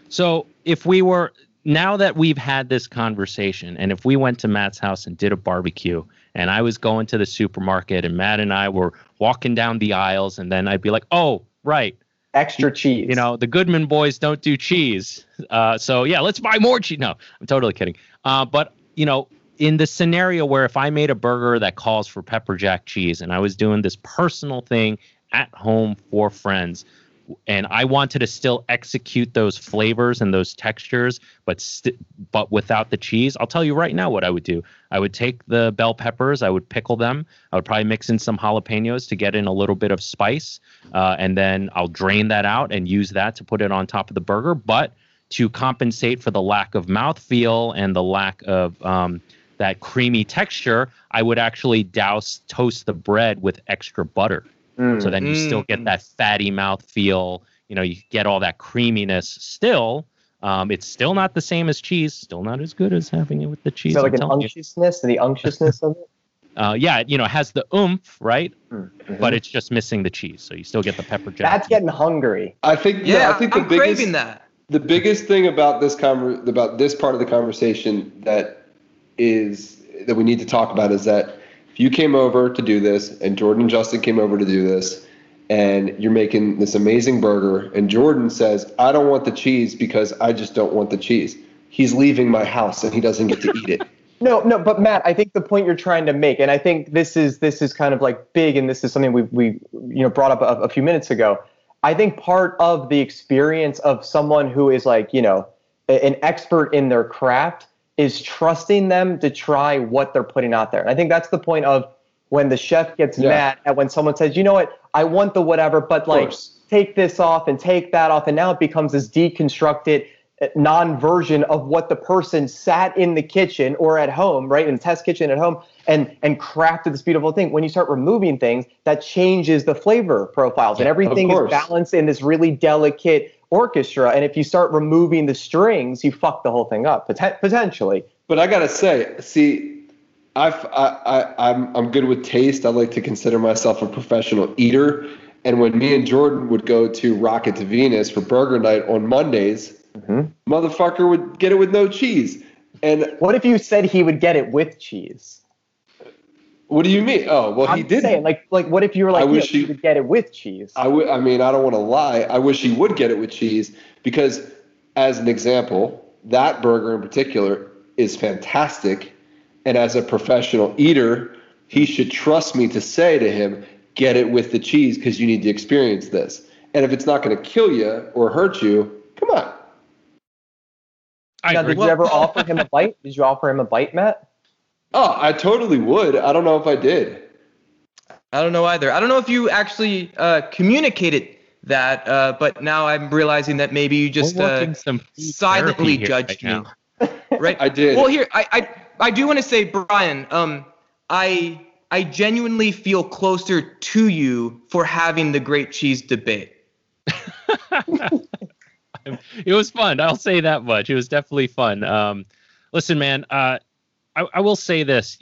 So if we were... Now that we've had this conversation, and if we went to Matt's house and did a barbecue, and I was going to the supermarket, and Matt and I were walking down the aisles, and then I'd be like, oh, right. Extra cheese. The Goodman boys don't do cheese. So, let's buy more cheese. No, I'm totally kidding. But, in the scenario where if I made a burger that calls for pepper jack cheese, and I was doing this personal thing at home for friends, and I wanted to still execute those flavors and those textures, but without the cheese, I'll tell you right now what I would do. I would take the bell peppers. I would pickle them. I would probably mix in some jalapenos to get in a little bit of spice. And then I'll drain that out and use that to put it on top of the burger. But to compensate for the lack of mouthfeel and the lack of that creamy texture, I would actually toast the bread with extra butter. So then you still get that fatty mouth feel. You get all that creaminess still. It's still not the same as cheese. Still not as good as having it with the cheese. So like an unctuousness, the unctuousness of it? It has the oomph, right? Mm-hmm. But it's just missing the cheese. So you still get the pepper jack. That's getting hungry. The biggest thing about this part of the conversation that we need to talk about is that if you came over to do this, and Jordan and Justin came over to do this, and you're making this amazing burger, and Jordan says, I don't want the cheese because I just don't want the cheese. He's leaving my house, and he doesn't get to eat it. No, but Matt, I think the point you're trying to make, and I think this is kind of like big, and this is something we brought up a few minutes ago. I think part of the experience of someone who is like, an expert in their craft is trusting them to try what they're putting out there. And I think that's the point of when the chef gets mad at when someone says, you know what, I want the whatever, but like take this off and take that off. And now it becomes this deconstructed non-version of what the person sat in the kitchen or at home, right, in the test kitchen at home and crafted this beautiful thing. When you start removing things, that changes the flavor profiles and everything is balanced in this really delicate orchestra, and if you start removing the strings, you fuck the whole thing up potentially. But I gotta say, I'm good with taste. I like to consider myself a professional eater, and when me and Jordan would go to Rocket to Venus for burger night on Mondays, motherfucker would get it with no cheese. And what if you said he would get it with cheese? What do you mean? Oh, well, he didn't. Saying, like, what if you were like, you would get it with cheese? I mean, I don't want to lie. I wish he would get it with cheese because, as an example, that burger in particular is fantastic. And as a professional eater, he should trust me to say to him, get it with the cheese because you need to experience this. And if it's not going to kill you or hurt you, come on. Now, did you ever offer him a bite? Did you offer him a bite, Matt? Oh, I totally would. I don't know if I did. I don't know either. I don't know if you actually communicated that, but now I'm realizing that maybe you just silently judged me. Right? I did. Well, here, I do want to say, Brian, I genuinely feel closer to you for having the grape cheese debate. It was fun. I'll say that much. It was definitely fun. Listen, man, I will say this,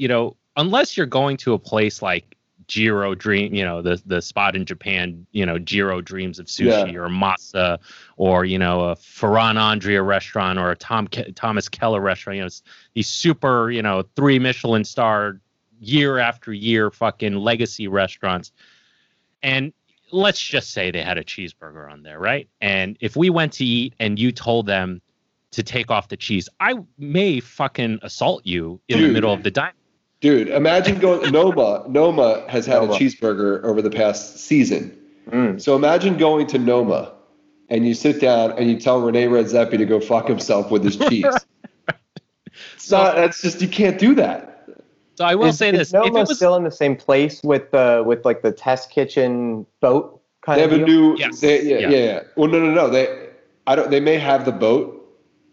unless you're going to a place like Jiro Dream, the spot in Japan, Jiro Dreams of Sushi or Masa or, a Ferran Andrea restaurant or a Thomas Keller restaurant, it's these super, 3 Michelin star year after year fucking legacy restaurants. And let's just say they had a cheeseburger on there, right? And if we went to eat and you told them to take off the cheese, I may fucking assault you in the middle of the diner. Dude, imagine going... Noma has had a cheeseburger over the past season. So imagine going to Noma, and you sit down, and you tell Rene Redzepi to go fuck himself with his cheese. So that's just, you can't do that. So I will say this: is Noma if it was still in the same place with like the test kitchen boat kind of deal? Yes. Well, no. They may have the boat,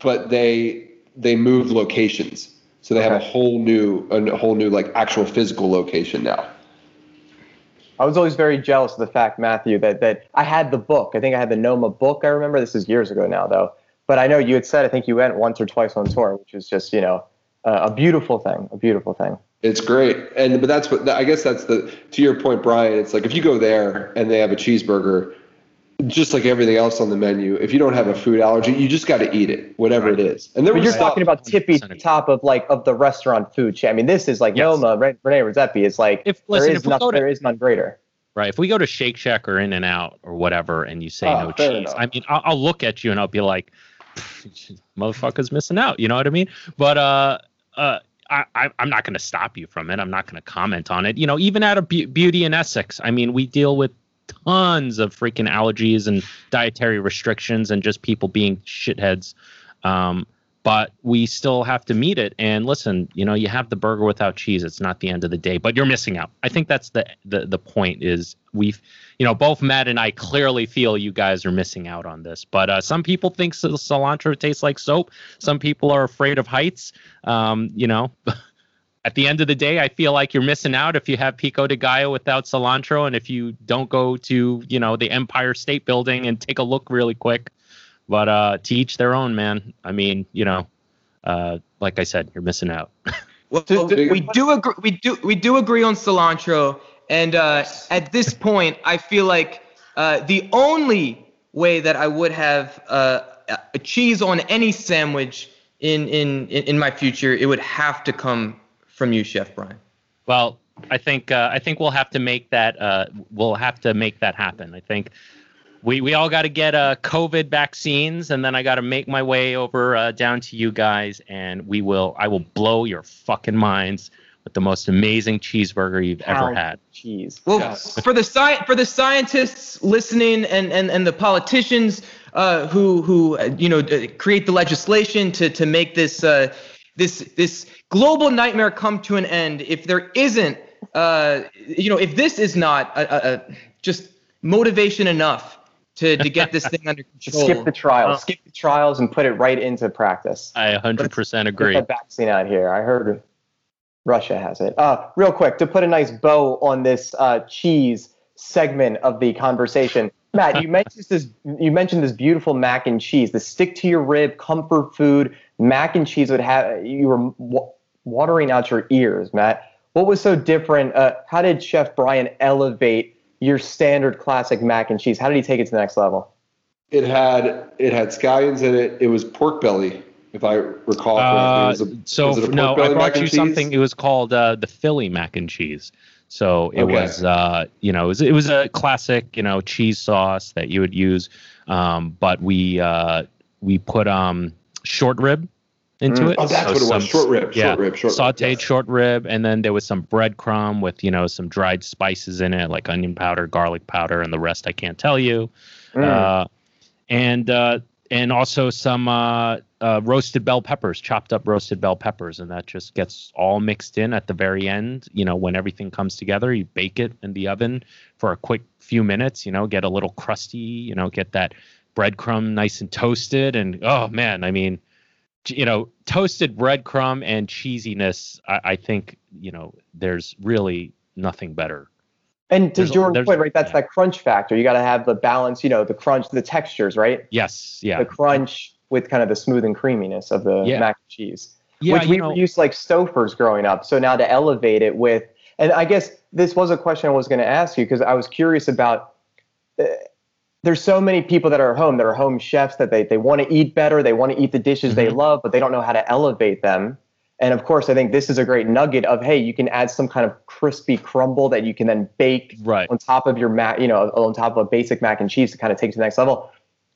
but they moved locations, so they have a whole new like actual physical location now. I was always very jealous of the fact, Matthew, that I had the book. I think I had the Noma book. I remember this is years ago now, though. But I know you had said I think you went once or twice on tour, which is just a beautiful thing. A beautiful thing. It's great, but that's what I guess that's the to your point, Brian. It's like if you go there and they have a cheeseburger, just like everything else on the menu, if you don't have a food allergy, you just got to eat it, whatever it is. And you're talking about tippy top of the restaurant food chain. I mean, this is like Noma, Rene Redzepi is like there is none greater. Right. If we go to Shake Shack or In-N-Out or whatever, and you say no cheese, enough. I mean, I'll look at you and I'll be like, motherfucker's missing out. You know what I mean? But I'm not going to stop you from it. I'm not going to comment on it. You know, even at a Beauty in Essex, I mean, we deal with tons of freaking allergies and dietary restrictions and just people being shitheads. But we still have to meet it. And listen, you have the burger without cheese. It's not the end of the day, but you're missing out. I think that's the point is we've, both Matt and I clearly feel you guys are missing out on this. But some people think cilantro tastes like soap. Some people are afraid of heights. At the end of the day, I feel like you're missing out if you have pico de gallo without cilantro, and if you don't go to, the Empire State Building and take a look really quick. But to each their own, man. I mean, like I said, you're missing out. Well, we do agree on cilantro, and at this point, I feel like the only way that I would have a cheese on any sandwich in my future, it would have to come from you, Chef Brian. Well, I think we'll have to make that happen. I think we all got to get COVID vaccines, and then I got to make my way over down to you guys, and I will blow your fucking minds with the most amazing cheeseburger you've ever had. Cheese. Well, for the scientists listening and the politicians who create the legislation to make this this global nightmare come to an end, if there isn't, if this is not just motivation enough to get this thing under control. Skip the trials and put it right into practice. I 100% agree. Get that vaccine out here. I heard Russia has it. Real quick, to put a nice bow on this cheese segment of the conversation, Matt, you mentioned this beautiful mac and cheese, the stick-to-your-rib comfort food. Mac and cheese would have you were watering out your ears, Matt. What was so different? How did Chef Brian elevate your standard classic mac and cheese? How did he take it to the next level? It had scallions in it. It was pork belly, if I recall correctly. I brought you something. It was called the Philly mac and cheese. So it was, it was a classic, cheese sauce that you would use. But we put short rib into it. Oh, that's what it was. Short rib, sauteed, and then there was some breadcrumb with some dried spices in it, like onion powder, garlic powder, and the rest I can't tell you. And also some roasted bell peppers, chopped up roasted bell peppers, and that just gets all mixed in at the very end. When everything comes together, you bake it in the oven for a quick few minutes. Get a little crusty. Get that breadcrumb nice and toasted, and oh man, I mean. Toasted breadcrumb and cheesiness, I think, there's really nothing better. And to Jordan's point, right, that's that crunch factor. You got to have the balance, the crunch, the textures, right? Yes, yeah. The crunch with kind of the smooth and creaminess of the mac and cheese, which we used like Stouffer's growing up. So now to elevate it with, and I guess this was a question I was going to ask you because I was curious about there's so many people that are home chefs that they want to eat better. They want to eat the dishes they love, but they don't know how to elevate them. And of course, I think this is a great nugget of, hey, you can add some kind of crispy crumble that you can then bake on top of your mac, on top of a basic mac and cheese to kind of take it to the next level.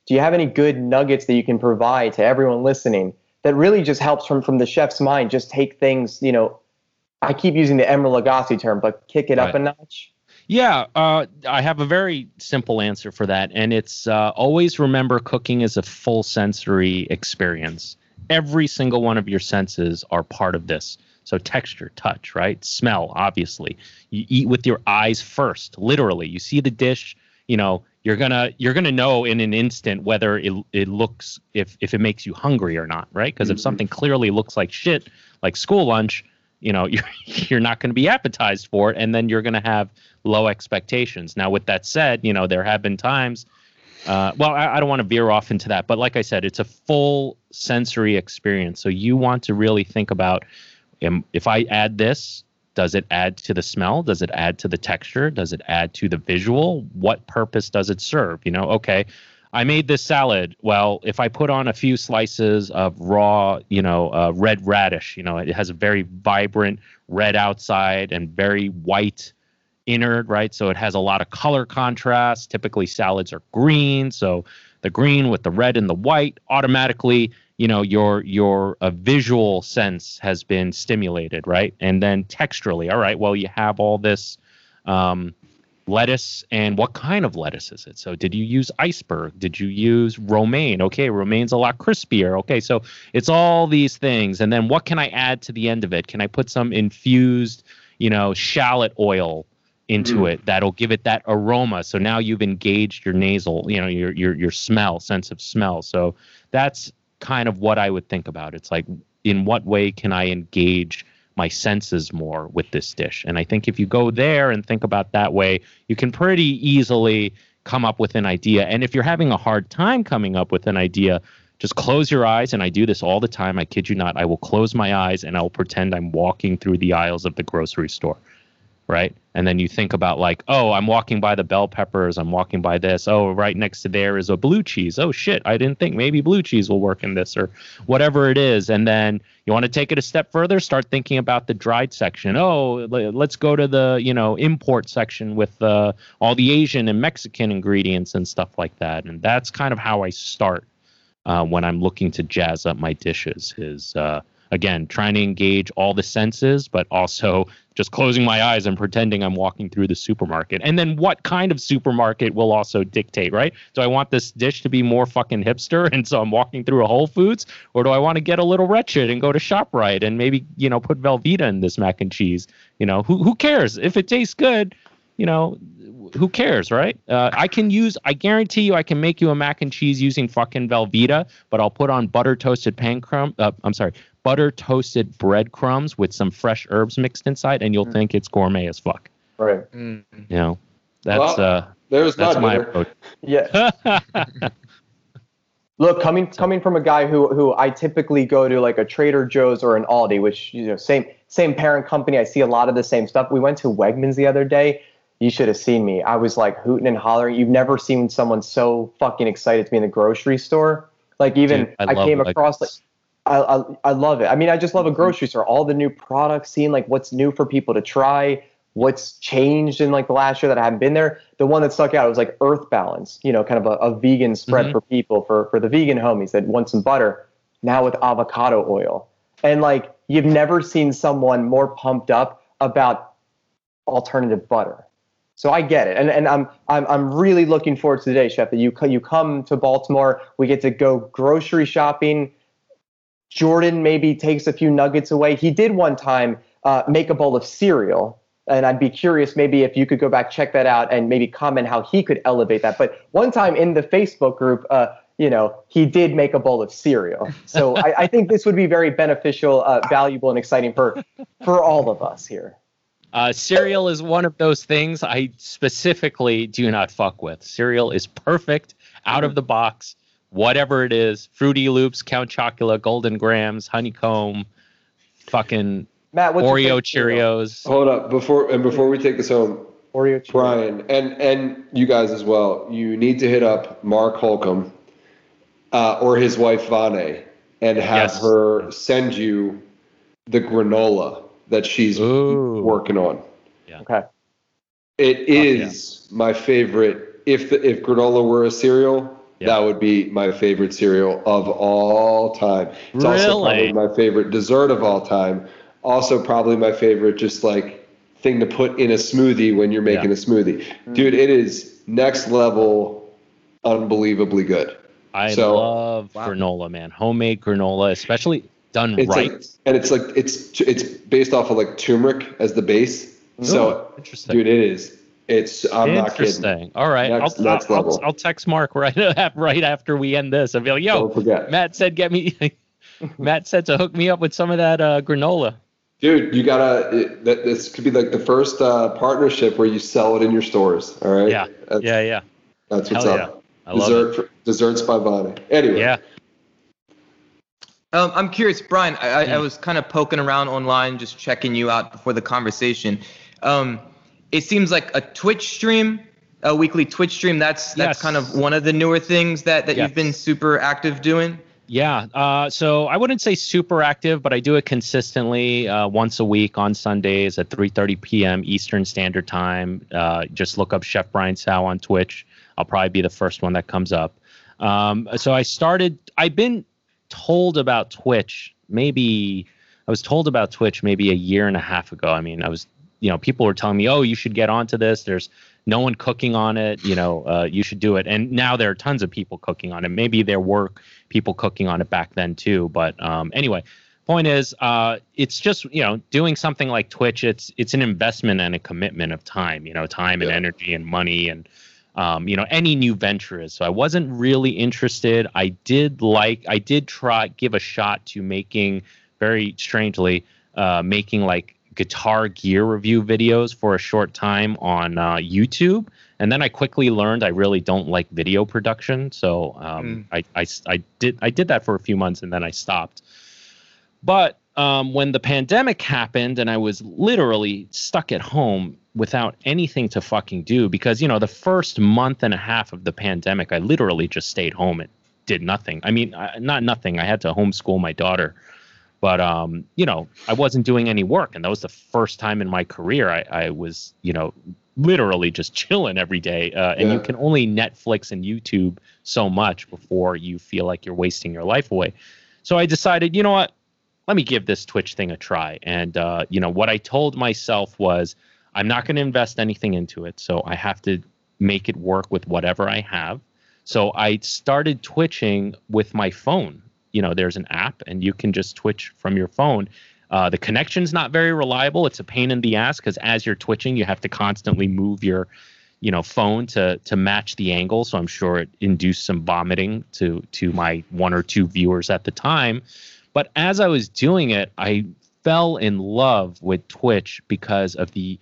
Do you have any good nuggets that you can provide to everyone listening that really just helps from the chef's mind, just take things, I keep using the Emeril Lagasse term, but kick it up a notch? Yeah, I have a very simple answer for that. And it's always remember cooking is a full sensory experience. every single one of your senses are part of this. So texture, touch, right? Smell, obviously. You eat with your eyes first, literally. You see the dish, you know, you're gonna know in an instant whether it looks, if it makes you hungry or not, right? Because if something clearly looks like shit, like school lunch, you know, you're not going to be appetized for it, and then you're going to have low expectations. Now, with that said, you know, there have been times, I don't want to veer off into that, but like I said, it's a full sensory experience. So you want to really think about, if I add this, does it add to the smell? Does it add to the texture? Does it add to the visual? What purpose does it serve? You know, okay, I made this salad. Well, if I put on a few slices of raw, you know, red radish, you know, it has a very vibrant red outside and very white inner, right? So it has a lot of color contrast. Typically salads are green. So the green with the red and the white, automatically, you know, your visual sense has been stimulated, right? And then texturally, all right, well, you have all this lettuce, and what kind of lettuce is it? So did you use iceberg? Did you use romaine? Okay, romaine's a lot crispier. Okay, so it's all these things. And then what can I add to the end of it? Can I put some infused, you know, shallot oil into it that'll give it that aroma? So now you've engaged your nasal, you know, your smell, sense of smell. So that's kind of what I would think about. It's like, in what way can I engage my senses more with this dish? And I think if you go there and think about that way, you can pretty easily come up with an idea. And if you're having a hard time coming up with an idea, just close your eyes. And I do this all the time. I kid you not. I will close my eyes and I'll pretend I'm walking through the aisles of the grocery store. Right. And then you think about, like, oh, I'm walking by the bell peppers. I'm walking by this. Oh, right next to there is a blue cheese. Oh, shit. I didn't think maybe blue cheese will work in this, or whatever it is. And then you want to take it a step further. Start thinking about the dried section. Oh, let's go to the, you know, import section with all the Asian and Mexican ingredients and stuff like that. And that's kind of how I start when I'm looking to jazz up my dishes, is again, trying to engage all the senses, but also just closing my eyes and pretending I'm walking through the supermarket. And then what kind of supermarket will also dictate, right? Do I want this dish to be more fucking hipster, and so I'm walking through a Whole Foods? Or do I want to get a little wretched and go to ShopRite and maybe, you know, put Velveeta in this mac and cheese? You know, who cares? If it tastes good, you know, who cares, right? I guarantee you, I can make you a mac and cheese using fucking Velveeta, but I'll put on butter toasted breadcrumbs with some fresh herbs mixed inside, and you'll think it's gourmet as fuck. Right. You know, that's my approach. Yeah. Look, coming from a guy who I typically go to, like, a Trader Joe's or an Aldi, which, you know, same parent company. I see a lot of the same stuff. We went to Wegmans the other day. You should have seen me. I was like hooting and hollering. You've never seen someone so fucking excited to be in the grocery store. Like, even dude, I came across like. I love it. I mean, I just love a grocery store. All the new products, seeing like what's new for people to try, what's changed in like the last year that I haven't been there. The one that stuck out was like Earth Balance, you know, kind of a vegan spread for people, for the vegan homies that want some butter, now with avocado oil. And like, you've never seen someone more pumped up about alternative butter. So I get it, and I'm really looking forward to the day, Chef, that you come to Baltimore. We get to go grocery shopping. Jordan maybe takes a few nuggets away. He did one time make a bowl of cereal, and I'd be curious maybe if you could go back, check that out, and maybe comment how he could elevate that. But one time in the Facebook group, you know, he did make a bowl of cereal. So I think this would be very beneficial, valuable, and exciting for all of us here. Cereal is one of those things I specifically do not fuck with. Cereal is perfect, out of the box. Whatever it is, Fruity Loops, Count Chocula, Golden Grams, Honeycomb, fucking Matt, Oreo Cheerios. Hold up, before we take this home, Oreo Cheerios. Brian, and you guys as well, you need to hit up Mark Holcomb or his wife Vane and have her send you the granola that she's working on. Yeah. Okay. It is my favorite. If granola were a cereal, that would be my favorite cereal of all time. It's also probably my favorite dessert of all time. Also probably my favorite just like thing to put in a smoothie when you're making a smoothie. Dude, it is next level unbelievably good. I love granola, man. Homemade granola, especially done right. Like, and it's like it's based off of like turmeric as the base. Ooh, so, interesting. Dude, it is. It's I'm not kidding. Interesting. All right, I'll text Mark right after we end this. I'll be like, yo, Matt said get me. Matt said to hook me up with some of that granola. Dude, you gotta. This could be like the first partnership where you sell it in your stores. All right. Yeah. Yeah. That's what's up. Yeah. I love it. Desserts by Bonnie. Anyway. Yeah. I'm curious, Brian. I was kind of poking around online, just checking you out before the conversation. It seems like a Twitch stream, a weekly Twitch stream. That's kind of one of the newer things that you've been super active doing. Yeah. So I wouldn't say super active, but I do it consistently once a week on Sundays at 3:30 p.m. Eastern Standard Time. Just look up Chef Brian Sow on Twitch. I'll probably be the first one that comes up. So I've been told about Twitch. I was told about Twitch maybe a year and a half ago. I mean, people were telling me, oh, you should get onto this. There's no one cooking on it, you should do it. And now there are tons of people cooking on it. Maybe there were people cooking on it back then too. But anyway, point is, it's just, doing something like Twitch, it's an investment and a commitment of time, time and energy and money and, any new venture is. So I wasn't really interested. I did try, give a shot to making like guitar gear review videos for a short time on YouTube, and then I quickly learned I really don't like video production, so I did that for a few months and then I stopped. But when the pandemic happened and I was literally stuck at home without anything to fucking do, because the first month and a half of the pandemic I literally just stayed home and did nothing. I mean, not nothing, I had to homeschool my daughter. But, I wasn't doing any work. And that was the first time in my career I was, literally just chilling every day. And you can only Netflix and YouTube so much before you feel like you're wasting your life away. So I decided, you know what, let me give this Twitch thing a try. And, what I told myself was I'm not going to invest anything into it. So I have to make it work with whatever I have. So I started twitching with my phone. There's an app and you can just Twitch from your phone. The connection's not very reliable. It's a pain in the ass because as you're twitching, you have to constantly move your, phone to match the angle. So I'm sure it induced some vomiting to my one or two viewers at the time. But as I was doing it, I fell in love with Twitch because of being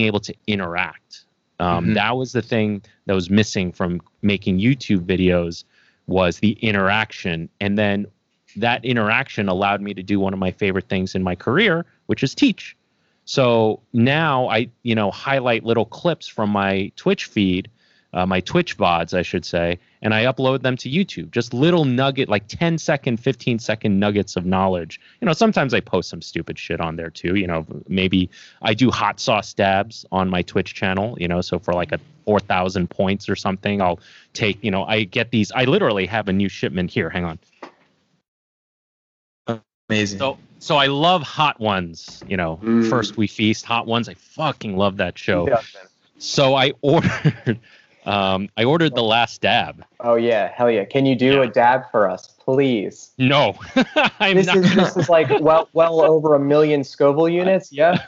able to interact. That was the thing that was missing from making YouTube videos, was the interaction. And then that interaction allowed me to do one of my favorite things in my career, which is teach. So now I, highlight little clips from my Twitch feed, my Twitch VODs, I should say, and I upload them to YouTube. Just little nugget, like 10-second, 15-second nuggets of knowledge. Sometimes I post some stupid shit on there too. Maybe I do hot sauce dabs on my Twitch channel, so for like 4,000 points or something, I'll take, I get these. I literally have a new shipment here. Hang on. Amazing. So I love Hot Ones, First We Feast, Hot Ones. I fucking love that show. Yeah. So I ordered... I ordered the last dab. Oh yeah, hell yeah! Can you do a dab for us, please? No, this is like well over 1 million Scoville units. Yeah.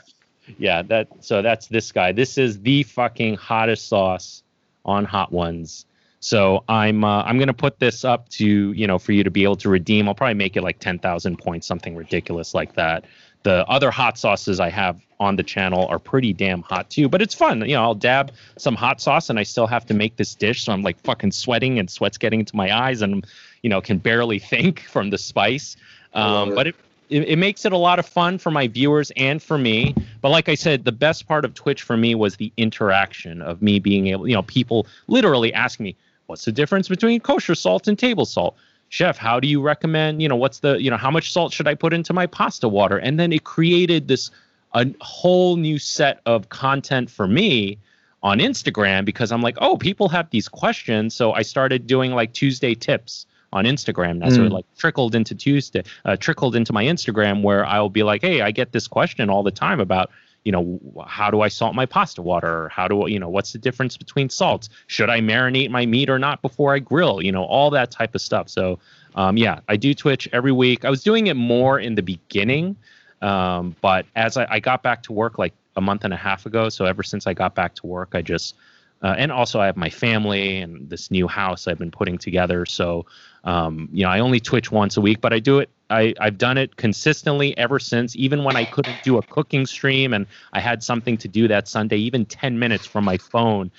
Yeah. So that's this guy. This is the fucking hottest sauce on Hot Ones. So I'm gonna put this up to for you to be able to redeem. I'll probably make it like 10,000 points, something ridiculous like that. The other hot sauces I have on the channel are pretty damn hot too, but it's fun. I'll dab some hot sauce and I still have to make this dish. So I'm like fucking sweating and sweat's getting into my eyes and, can barely think from the spice. But it makes it a lot of fun for my viewers and for me. But like I said, the best part of Twitch for me was the interaction of me being able, people literally asking me, what's the difference between kosher salt and table salt? Chef, how do you recommend, how much salt should I put into my pasta water? And then it created a whole new set of content for me on Instagram because I'm like, oh, people have these questions. So I started doing like Tuesday tips on Instagram. Now, so it like trickled into my Instagram where I'll be like, hey, I get this question all the time about, you know, how do I salt my pasta water? How do I, you know, what's the difference between salts? Should I marinate my meat or not before I grill? You know, all that type of stuff. So, yeah, I do Twitch every week. I was doing it more in the beginning, but as I got back to work like a month and a half ago, so ever since I got back to work, I just and also I have my family and this new house I've been putting together. So, you know, I only Twitch once a week, but I do it. I've done it consistently ever since, even when I couldn't do a cooking stream and I had something to do that Sunday, even 10 minutes from my phone.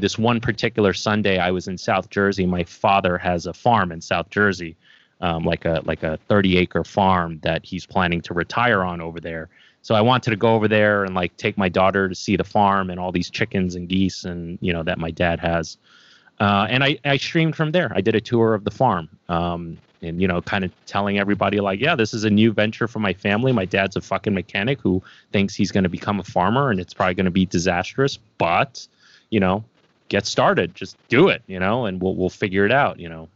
This one particular Sunday I was in South Jersey. My father has a farm in South Jersey, like a 30-acre farm that he's planning to retire on over there. So I wanted to go over there and like take my daughter to see the farm and all these chickens and geese and, you know, that my dad has. And I streamed from there. I did a tour of the farm and, you know, kind of telling everybody like, yeah, this is a new venture for my family. My dad's a fucking mechanic who thinks he's going to become a farmer and it's probably going to be disastrous. But, you know, get started. Just do it, you know, and we'll figure it out, you know.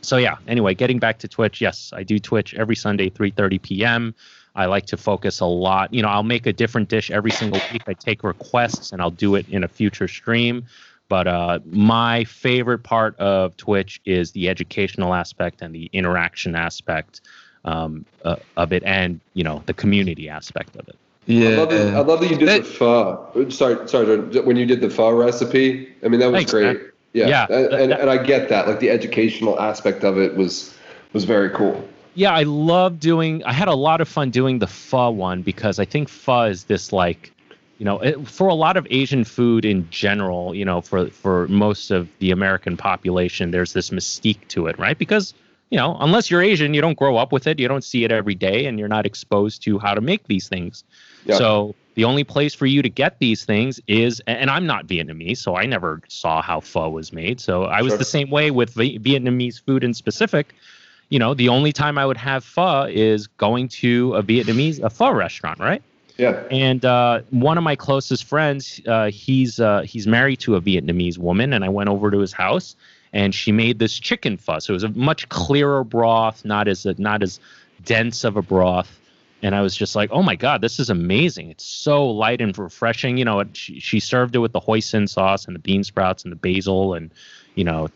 So, yeah. Anyway, getting back to Twitch. Yes, I do Twitch every Sunday, 3:30 p.m. I like to focus a lot. You know, I'll make a different dish every single week. I take requests and I'll do it in a future stream. But my favorite part of Twitch is the educational aspect and the interaction aspect of it and, you know, the community aspect of it. Yeah. I love that you did the pho. Sorry, Jordan. When you did the pho recipe, I mean, that was great. Man. Yeah. And I get that. Like the educational aspect of it was very cool. Yeah, I had a lot of fun doing the pho one because I think pho is this like, you know, for a lot of Asian food in general, you know, for most of the American population, there's this mystique to it, right? Because, you know, unless you're Asian, you don't grow up with it. You don't see it every day and you're not exposed to how to make these things. Yeah. So the only place for you to get these things is, and I'm not Vietnamese, so I never saw how pho was made. So I was the same way with Vietnamese food in specific. You know, the only time I would have pho is going to a pho restaurant, right? Yeah. And one of my closest friends, he's married to a Vietnamese woman, and I went over to his house, and she made this chicken pho. So it was a much clearer broth, not as dense of a broth. And I was just like, oh my God, this is amazing! It's so light and refreshing. You know, she served it with the hoisin sauce and the bean sprouts and the basil, and you know.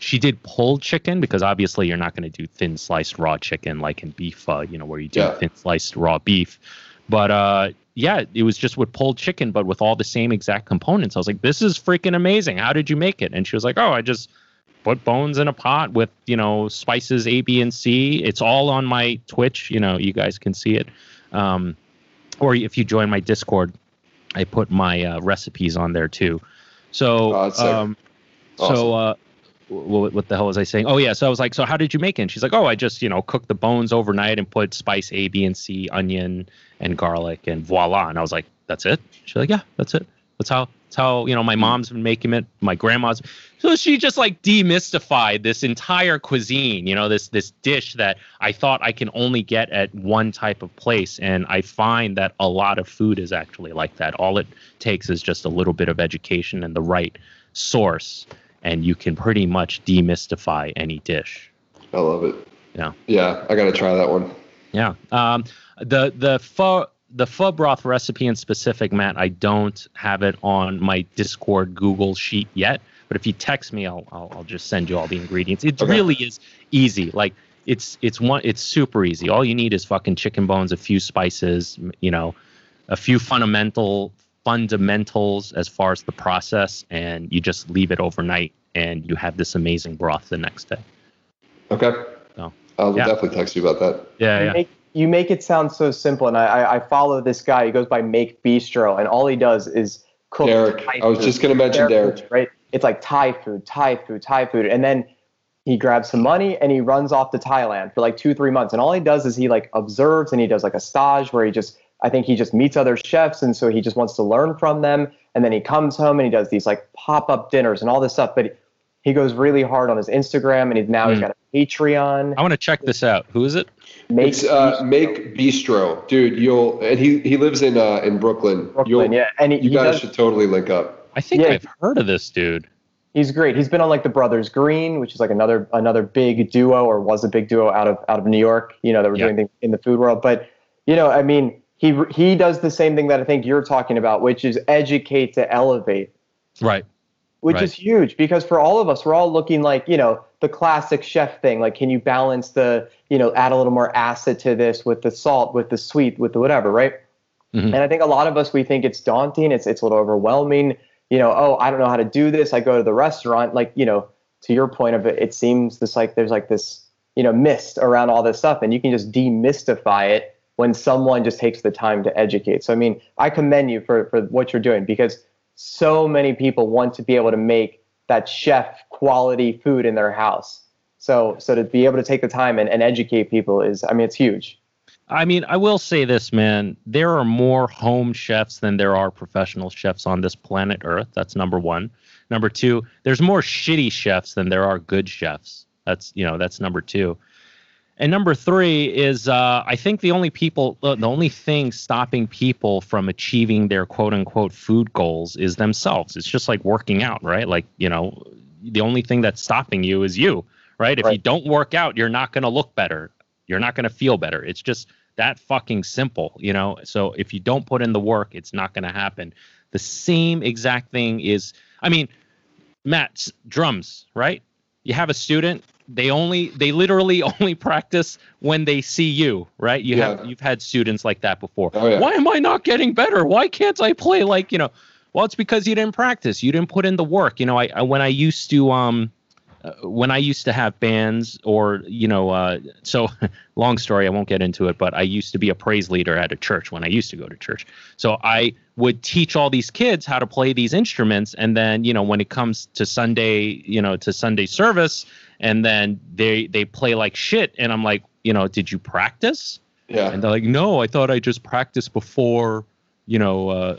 She did pulled chicken because obviously you're not going to do thin sliced raw chicken like in beef pho, you know, where you do thin sliced raw beef. But yeah, it was just with pulled chicken, but with all the same exact components. I was like, this is freaking amazing. How did you make it? And she was like, oh, I just put bones in a pot with, you know, spices A, B, and C. It's all on my Twitch. You know, you guys can see it. Or if you join my Discord, I put my recipes on there too. So, awesome. What the hell was I saying? Oh, yeah. So I was like, so how did you make it? And she's like, oh, I just, you know, cooked the bones overnight and put spice A, B, and C, onion and garlic and voila. And I was like, that's it? She's like, yeah, that's it. That's how, you know, my mom's been making it. My grandma's. So she just like demystified this entire cuisine, you know, this dish that I thought I can only get at one type of place. And I find that a lot of food is actually like that. All it takes is just a little bit of education and the right source. And you can pretty much demystify any dish. I love it. Yeah. Yeah, I gotta try that one. Yeah. The pho broth recipe in specific, Matt, I don't have it on my Discord Google sheet yet. But if you text me, I'll just send you all the ingredients. It really is easy. Like it's super easy. All you need is fucking chicken bones, a few spices, you know, a few fundamentals as far as the process, and you just leave it overnight and you have this amazing broth the next day. Okay. So, I'll definitely text you about that. Yeah. You make it sound so simple. And I follow this guy. He goes by Make Bistro, and all he does is cook Derek. Thai food. I was just going to mention Derek. Right? It's like Thai food. And then he grabs some money and he runs off to Thailand for like 2-3 months. And all he does is he like observes and he does like a stage where I think he just meets other chefs, and so he just wants to learn from them. And then he comes home and he does these like pop-up dinners and all this stuff. But he goes really hard on his Instagram, and he's got a Patreon. I want to check this out. Who is it? Make Bistro, dude. He lives in Brooklyn. Yeah. And you guys should totally link up. I think I've heard of this dude. He's great. He's been on like the Brothers Green, which is like another big duo, or was a big duo out of New York. You know, that were doing things in the food world. But you know, I mean. he does the same thing that I think you're talking about, which is educate to elevate. Right. Which is huge, because for all of us, we're all looking like, you know, the classic chef thing. Like, can you balance the, you know, add a little more acid to this with the salt, with the sweet, with the whatever, right? Mm-hmm. And I think a lot of us, we think it's daunting. It's a little overwhelming. You know, oh, I don't know how to do this. I go to the restaurant. Like, you know, to your point of it, it seems this like there's like this, you know, mist around all this stuff. And you can just demystify it when someone just takes the time to educate. So, I mean, I commend you for what you're doing, because so many people want to be able to make that chef quality food in their house. So to be able to take the time and educate people is, I mean, it's huge. I mean, I will say this, man, there are more home chefs than there are professional chefs on this planet Earth. That's number one. Number two, there's more shitty chefs than there are good chefs. That's, you know, that's number two. And number three is, I think the only thing stopping people from achieving their quote unquote food goals is themselves. It's just like working out, right? Like, you know, the only thing that's stopping you is you, right? If you don't work out, you're not going to look better. You're not going to feel better. It's just that fucking simple, you know? So if you don't put in the work, it's not going to happen. The same exact thing is, I mean, Matt, drums, right? You have a student. They literally only practice when they see you, right? You've had students like that before. Oh, yeah. Why am I not getting better? Why can't I play like, you know? Well, it's because you didn't practice. You didn't put in the work. You know, when I used to have bands, or, you know, so long story, I won't get into it, but I used to be a praise leader at a church when I used to go to church. So I would teach all these kids how to play these instruments. And then, you know, when it comes to Sunday, you know, to Sunday service, and then they play like shit. And I'm like, you know, did you practice? Yeah. And they're like, no, I thought I just practiced before, before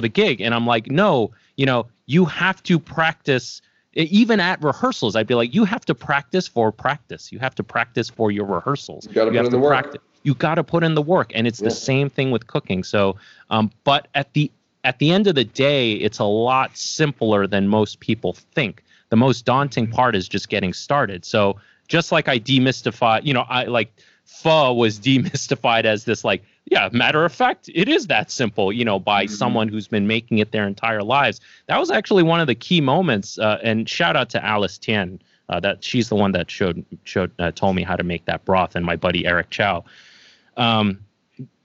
the gig. And I'm like, no, you know, you have to practice. Even at rehearsals, I'd be like, you have to practice for practice. You have to practice for your rehearsals. You gotta put in the work. You gotta put in the work. And it's the same thing with cooking. So, but at the end of the day, it's a lot simpler than most people think. The most daunting part is just getting started. So just like I demystify, you know, I like pho was demystified as this, like, yeah, matter of fact, it is that simple, you know, by someone who's been making it their entire lives. That was actually one of the key moments. And shout out to Alice Tian, that she's the one that told me how to make that broth, and my buddy Eric Chow.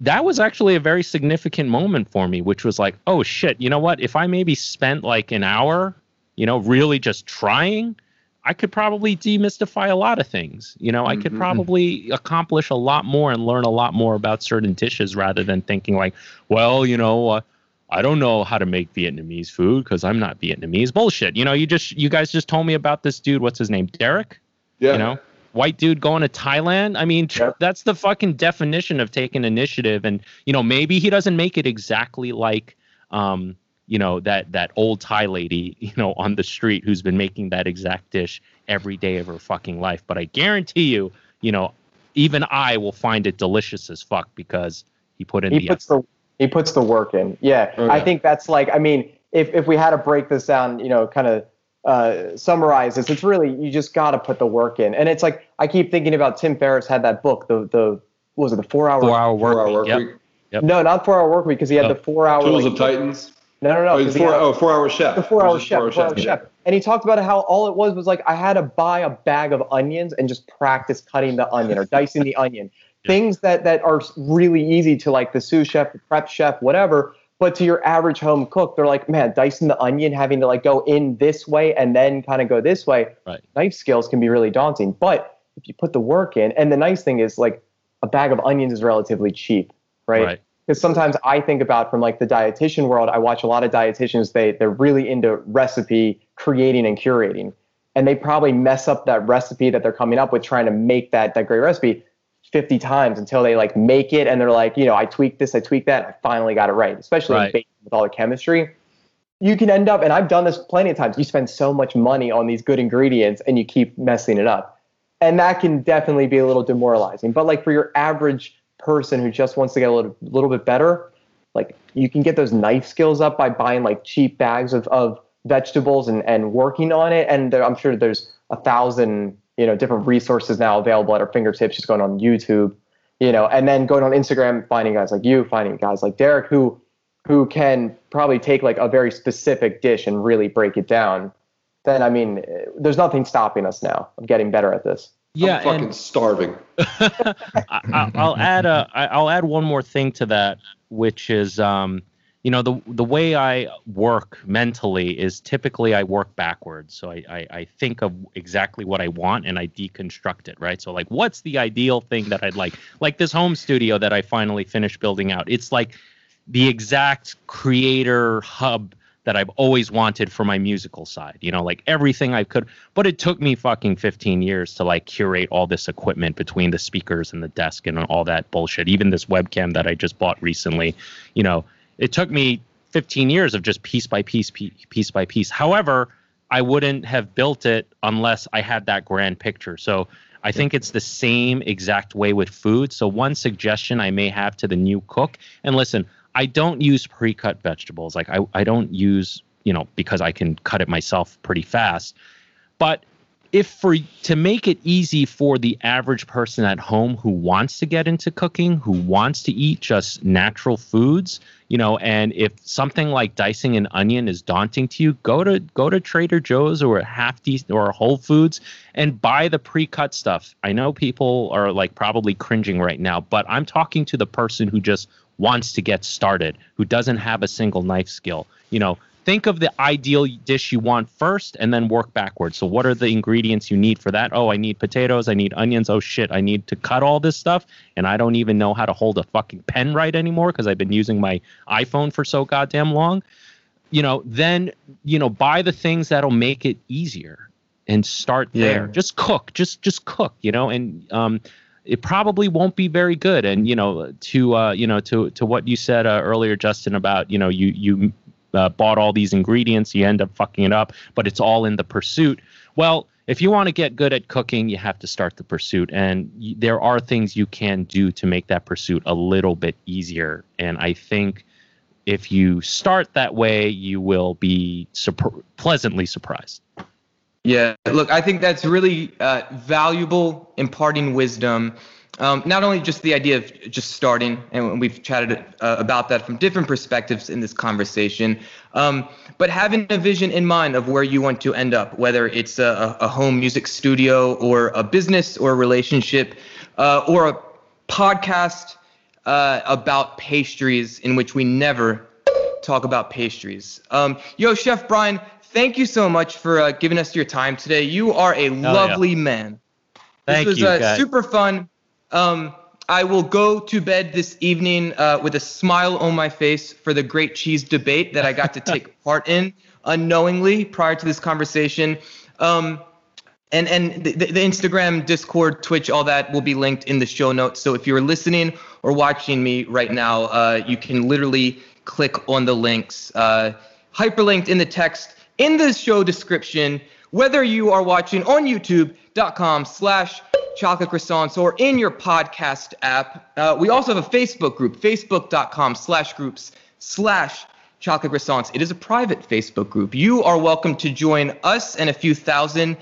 That was actually a very significant moment for me, which was like, oh shit, you know what? If I maybe spent like an hour, you know, really just trying, I could probably demystify a lot of things. You know, I could probably accomplish a lot more and learn a lot more about certain dishes, rather than thinking like, well, you know, I don't know how to make Vietnamese food because I'm not Vietnamese. Bullshit. You know, you guys just told me about this dude. What's his name? Derek? Yeah. You know, white dude going to Thailand. I mean, that's the fucking definition of taking initiative. And, you know, maybe he doesn't make it exactly like, you know, that old Thai lady, you know, on the street who's been making that exact dish every day of her fucking life. But I guarantee you, you know, even I will find it delicious as fuck because he put in he puts the work in. Yeah. Oh, yeah. I think that's like, I mean, if we had to break this down, you know, kind of summarize this, it's really, you just got to put the work in. And it's like, I keep thinking about Tim Ferriss had that book, the 4-Hour Workweek. Yep. No, not 4-Hour Workweek, because he had the 4-Hour Tools of Titans. No. Oh, 4-Hour Chef. The 4-Hour Chef. 4-Hour Chef. And he talked about how all it was like, I had to buy a bag of onions and just practice cutting the onion or dicing the onion. Yeah. Things that are really easy to, like, the sous chef, the prep chef, whatever. But to your average home cook, they're like, man, dicing the onion, having to, like, go in this way and then kind of go this way. Right. Knife skills can be really daunting. But if you put the work in, and the nice thing is, like, a bag of onions is relatively cheap, right? Because sometimes I think about from like the dietitian world, I watch a lot of dietitians, they're really into recipe creating and curating. And they probably mess up that recipe that they're coming up with, trying to make that great recipe 50 times until they like make it. And they're like, you know, I tweaked this, I tweaked that, and I finally got it right. Especially in baking with all the chemistry. You can end up, and I've done this plenty of times, you spend so much money on these good ingredients and you keep messing it up. And that can definitely be a little demoralizing. But like for your average person who just wants to get a little bit better, like you can get those knife skills up by buying like cheap bags of vegetables and working on it. And I'm sure there's 1,000, you know, different resources now available at our fingertips, just going on YouTube. you know, and then going on Instagram, finding guys like you, finding guys like Derek, who can probably take like a very specific dish and really break it down. Then, I mean, there's nothing stopping us now of getting better at this. Yeah, I'm fucking starving. I'll add one more thing to that, which is, you know, the way I work mentally is typically I work backwards. So I think of exactly what I want and I deconstruct it, right? So like, what's the ideal thing that I'd like? Like this home studio that I finally finished building out. It's like the exact creator hub that I've always wanted for my musical side, you know, like everything I could, but it took me fucking 15 years to like curate all this equipment between the speakers and the desk and all that bullshit. Even this webcam that I just bought recently, you know, it took me 15 years of just piece by piece. However, I wouldn't have built it unless I had that grand picture. So I think it's the same exact way with food. So one suggestion I may have to the new cook, and listen, I don't use pre-cut vegetables. Like I don't use, you know, because I can cut it myself pretty fast. But to make it easy for the average person at home who wants to get into cooking, who wants to eat just natural foods, you know, and if something like dicing an onion is daunting to you, go to Trader Joe's or Whole Foods and buy the pre-cut stuff. I know people are like probably cringing right now, but I'm talking to the person who just wants to get started, who doesn't have a single knife skill. You know, think of the ideal dish you want first and then work backwards. So what are the ingredients you need for that? Oh, I need potatoes. I need onions. Oh, shit. I need to cut all this stuff. And I don't even know how to hold a fucking pen right anymore because I've been using my iPhone for so goddamn long. You know, then, you know, buy the things that'll make it easier and start there. Just cook, you know, and it probably won't be very good. And, you know, to what you said earlier, Justin, about, you know, you bought all these ingredients, you end up fucking it up, but it's all in the pursuit. Well, if you want to get good at cooking, you have to start the pursuit. And there are things you can do to make that pursuit a little bit easier. And I think if you start that way, you will be pleasantly surprised. Yeah, look, I think that's really valuable, imparting wisdom. Not only just the idea of just starting, and we've chatted about that from different perspectives in this conversation, but having a vision in mind of where you want to end up, whether it's a home music studio or a business or a relationship or a podcast about pastries, in which we never talk about pastries. Yo, Chef Brian, thank you so much for giving us your time today. You are a lovely man. Thank you. This was super fun. I will go to bed this evening with a smile on my face for the great cheese debate that I got to take part in unknowingly prior to this conversation. And the Instagram, Discord, Twitch, all that will be linked in the show notes. So if you're listening or watching me right now, you can literally click on the links hyperlinked in the text in the show description, whether you are watching on youtube.com/chocolate croissants or in your podcast app. We also have a Facebook group, facebook.com/groups/chocolate croissants. It is a private Facebook group. You are welcome to join us and a few thousand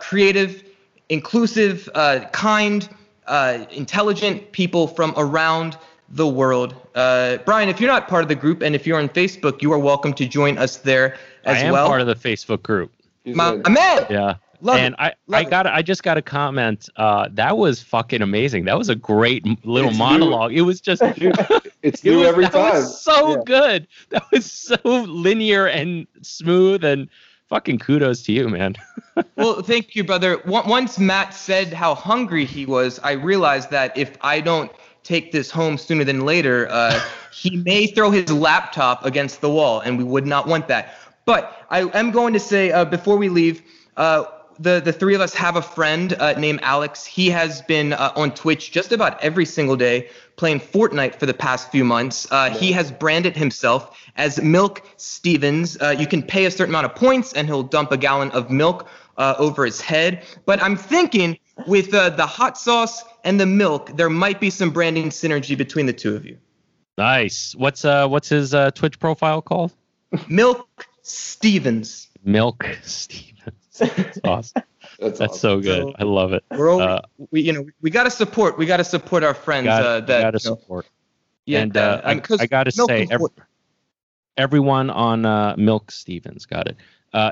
creative, inclusive, kind, intelligent people from around the world. Brian, if you're not part of the group and if you're on Facebook, you are welcome to join us there as well. I am part of the Facebook group. I'm in. Yeah. I just got a comment. That was fucking amazing. That was a great little monologue. New. It was just. It's new every time. That was so good. That was so linear and smooth, and fucking kudos to you, man. Well, thank you, brother. Once Matt said how hungry he was, I realized that if I don't take this home sooner than later, he may throw his laptop against the wall, and we would not want that. But I am going to say, before we leave, the three of us have a friend named Alex. He has been on Twitch just about every single day playing Fortnite for the past few months. He has branded himself as Milk Stevens. You can pay a certain amount of points, and he'll dump a gallon of milk over his head. But I'm thinking with the hot sauce and the milk, there might be some branding synergy between the two of you. Nice. What's his Twitch profile called? Milk Stevens. Milk Stevens. That's awesome. That's awesome. So good. So I love it. We're always, we gotta support our friends. Gotta support. Yeah, and I gotta say, everyone on Milk Stevens got it.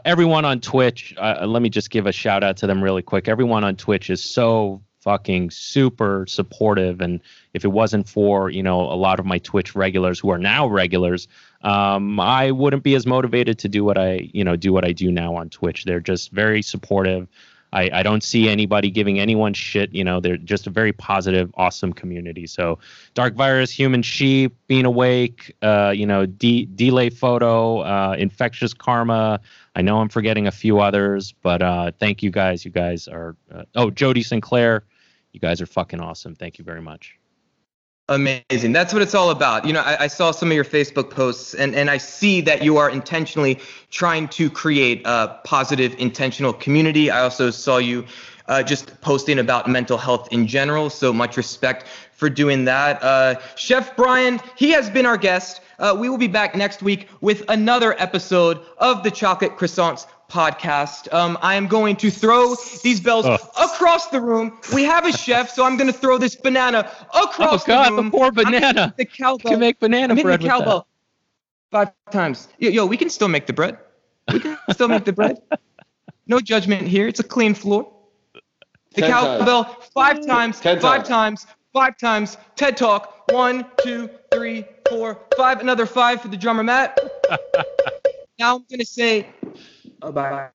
Everyone on Twitch, let me just give a shout out to them really quick. Everyone on Twitch is so fucking super supportive, and if it wasn't for a lot of my Twitch regulars who are now regulars, I wouldn't be as motivated to do what I do now on Twitch. They're just very supportive. I don't see anybody giving anyone shit. They're just a very positive, awesome community. So Dark Virus, Human Sheep, Being Awake, Delay Photo, Infectious Karma. I know I'm forgetting a few others, but thank you guys. You guys are, Jody Sinclair, you guys are fucking awesome. Thank you very much. Amazing. That's what it's all about. I saw some of your Facebook posts, and I see that you are intentionally trying to create a positive, intentional community. I also saw you just posting about mental health in general. So much respect for doing that. Chef Brian, he has been our guest. We will be back next week with another episode of the Chocolate Croissants podcast. I am going to throw these bells across the room. We have a chef, so I'm going to throw this banana across the room. Oh, God, the poor banana. The cowbell. You make banana bread with that. 5 times. Yo, we can still make the bread. No judgment here. It's a clean floor. The cowbell, 5 times, 5 times, 5 times. TED Talk, 1, 2, 3, 4, 5. Another 5 for the drummer, Matt. Now I'm going to say... bye.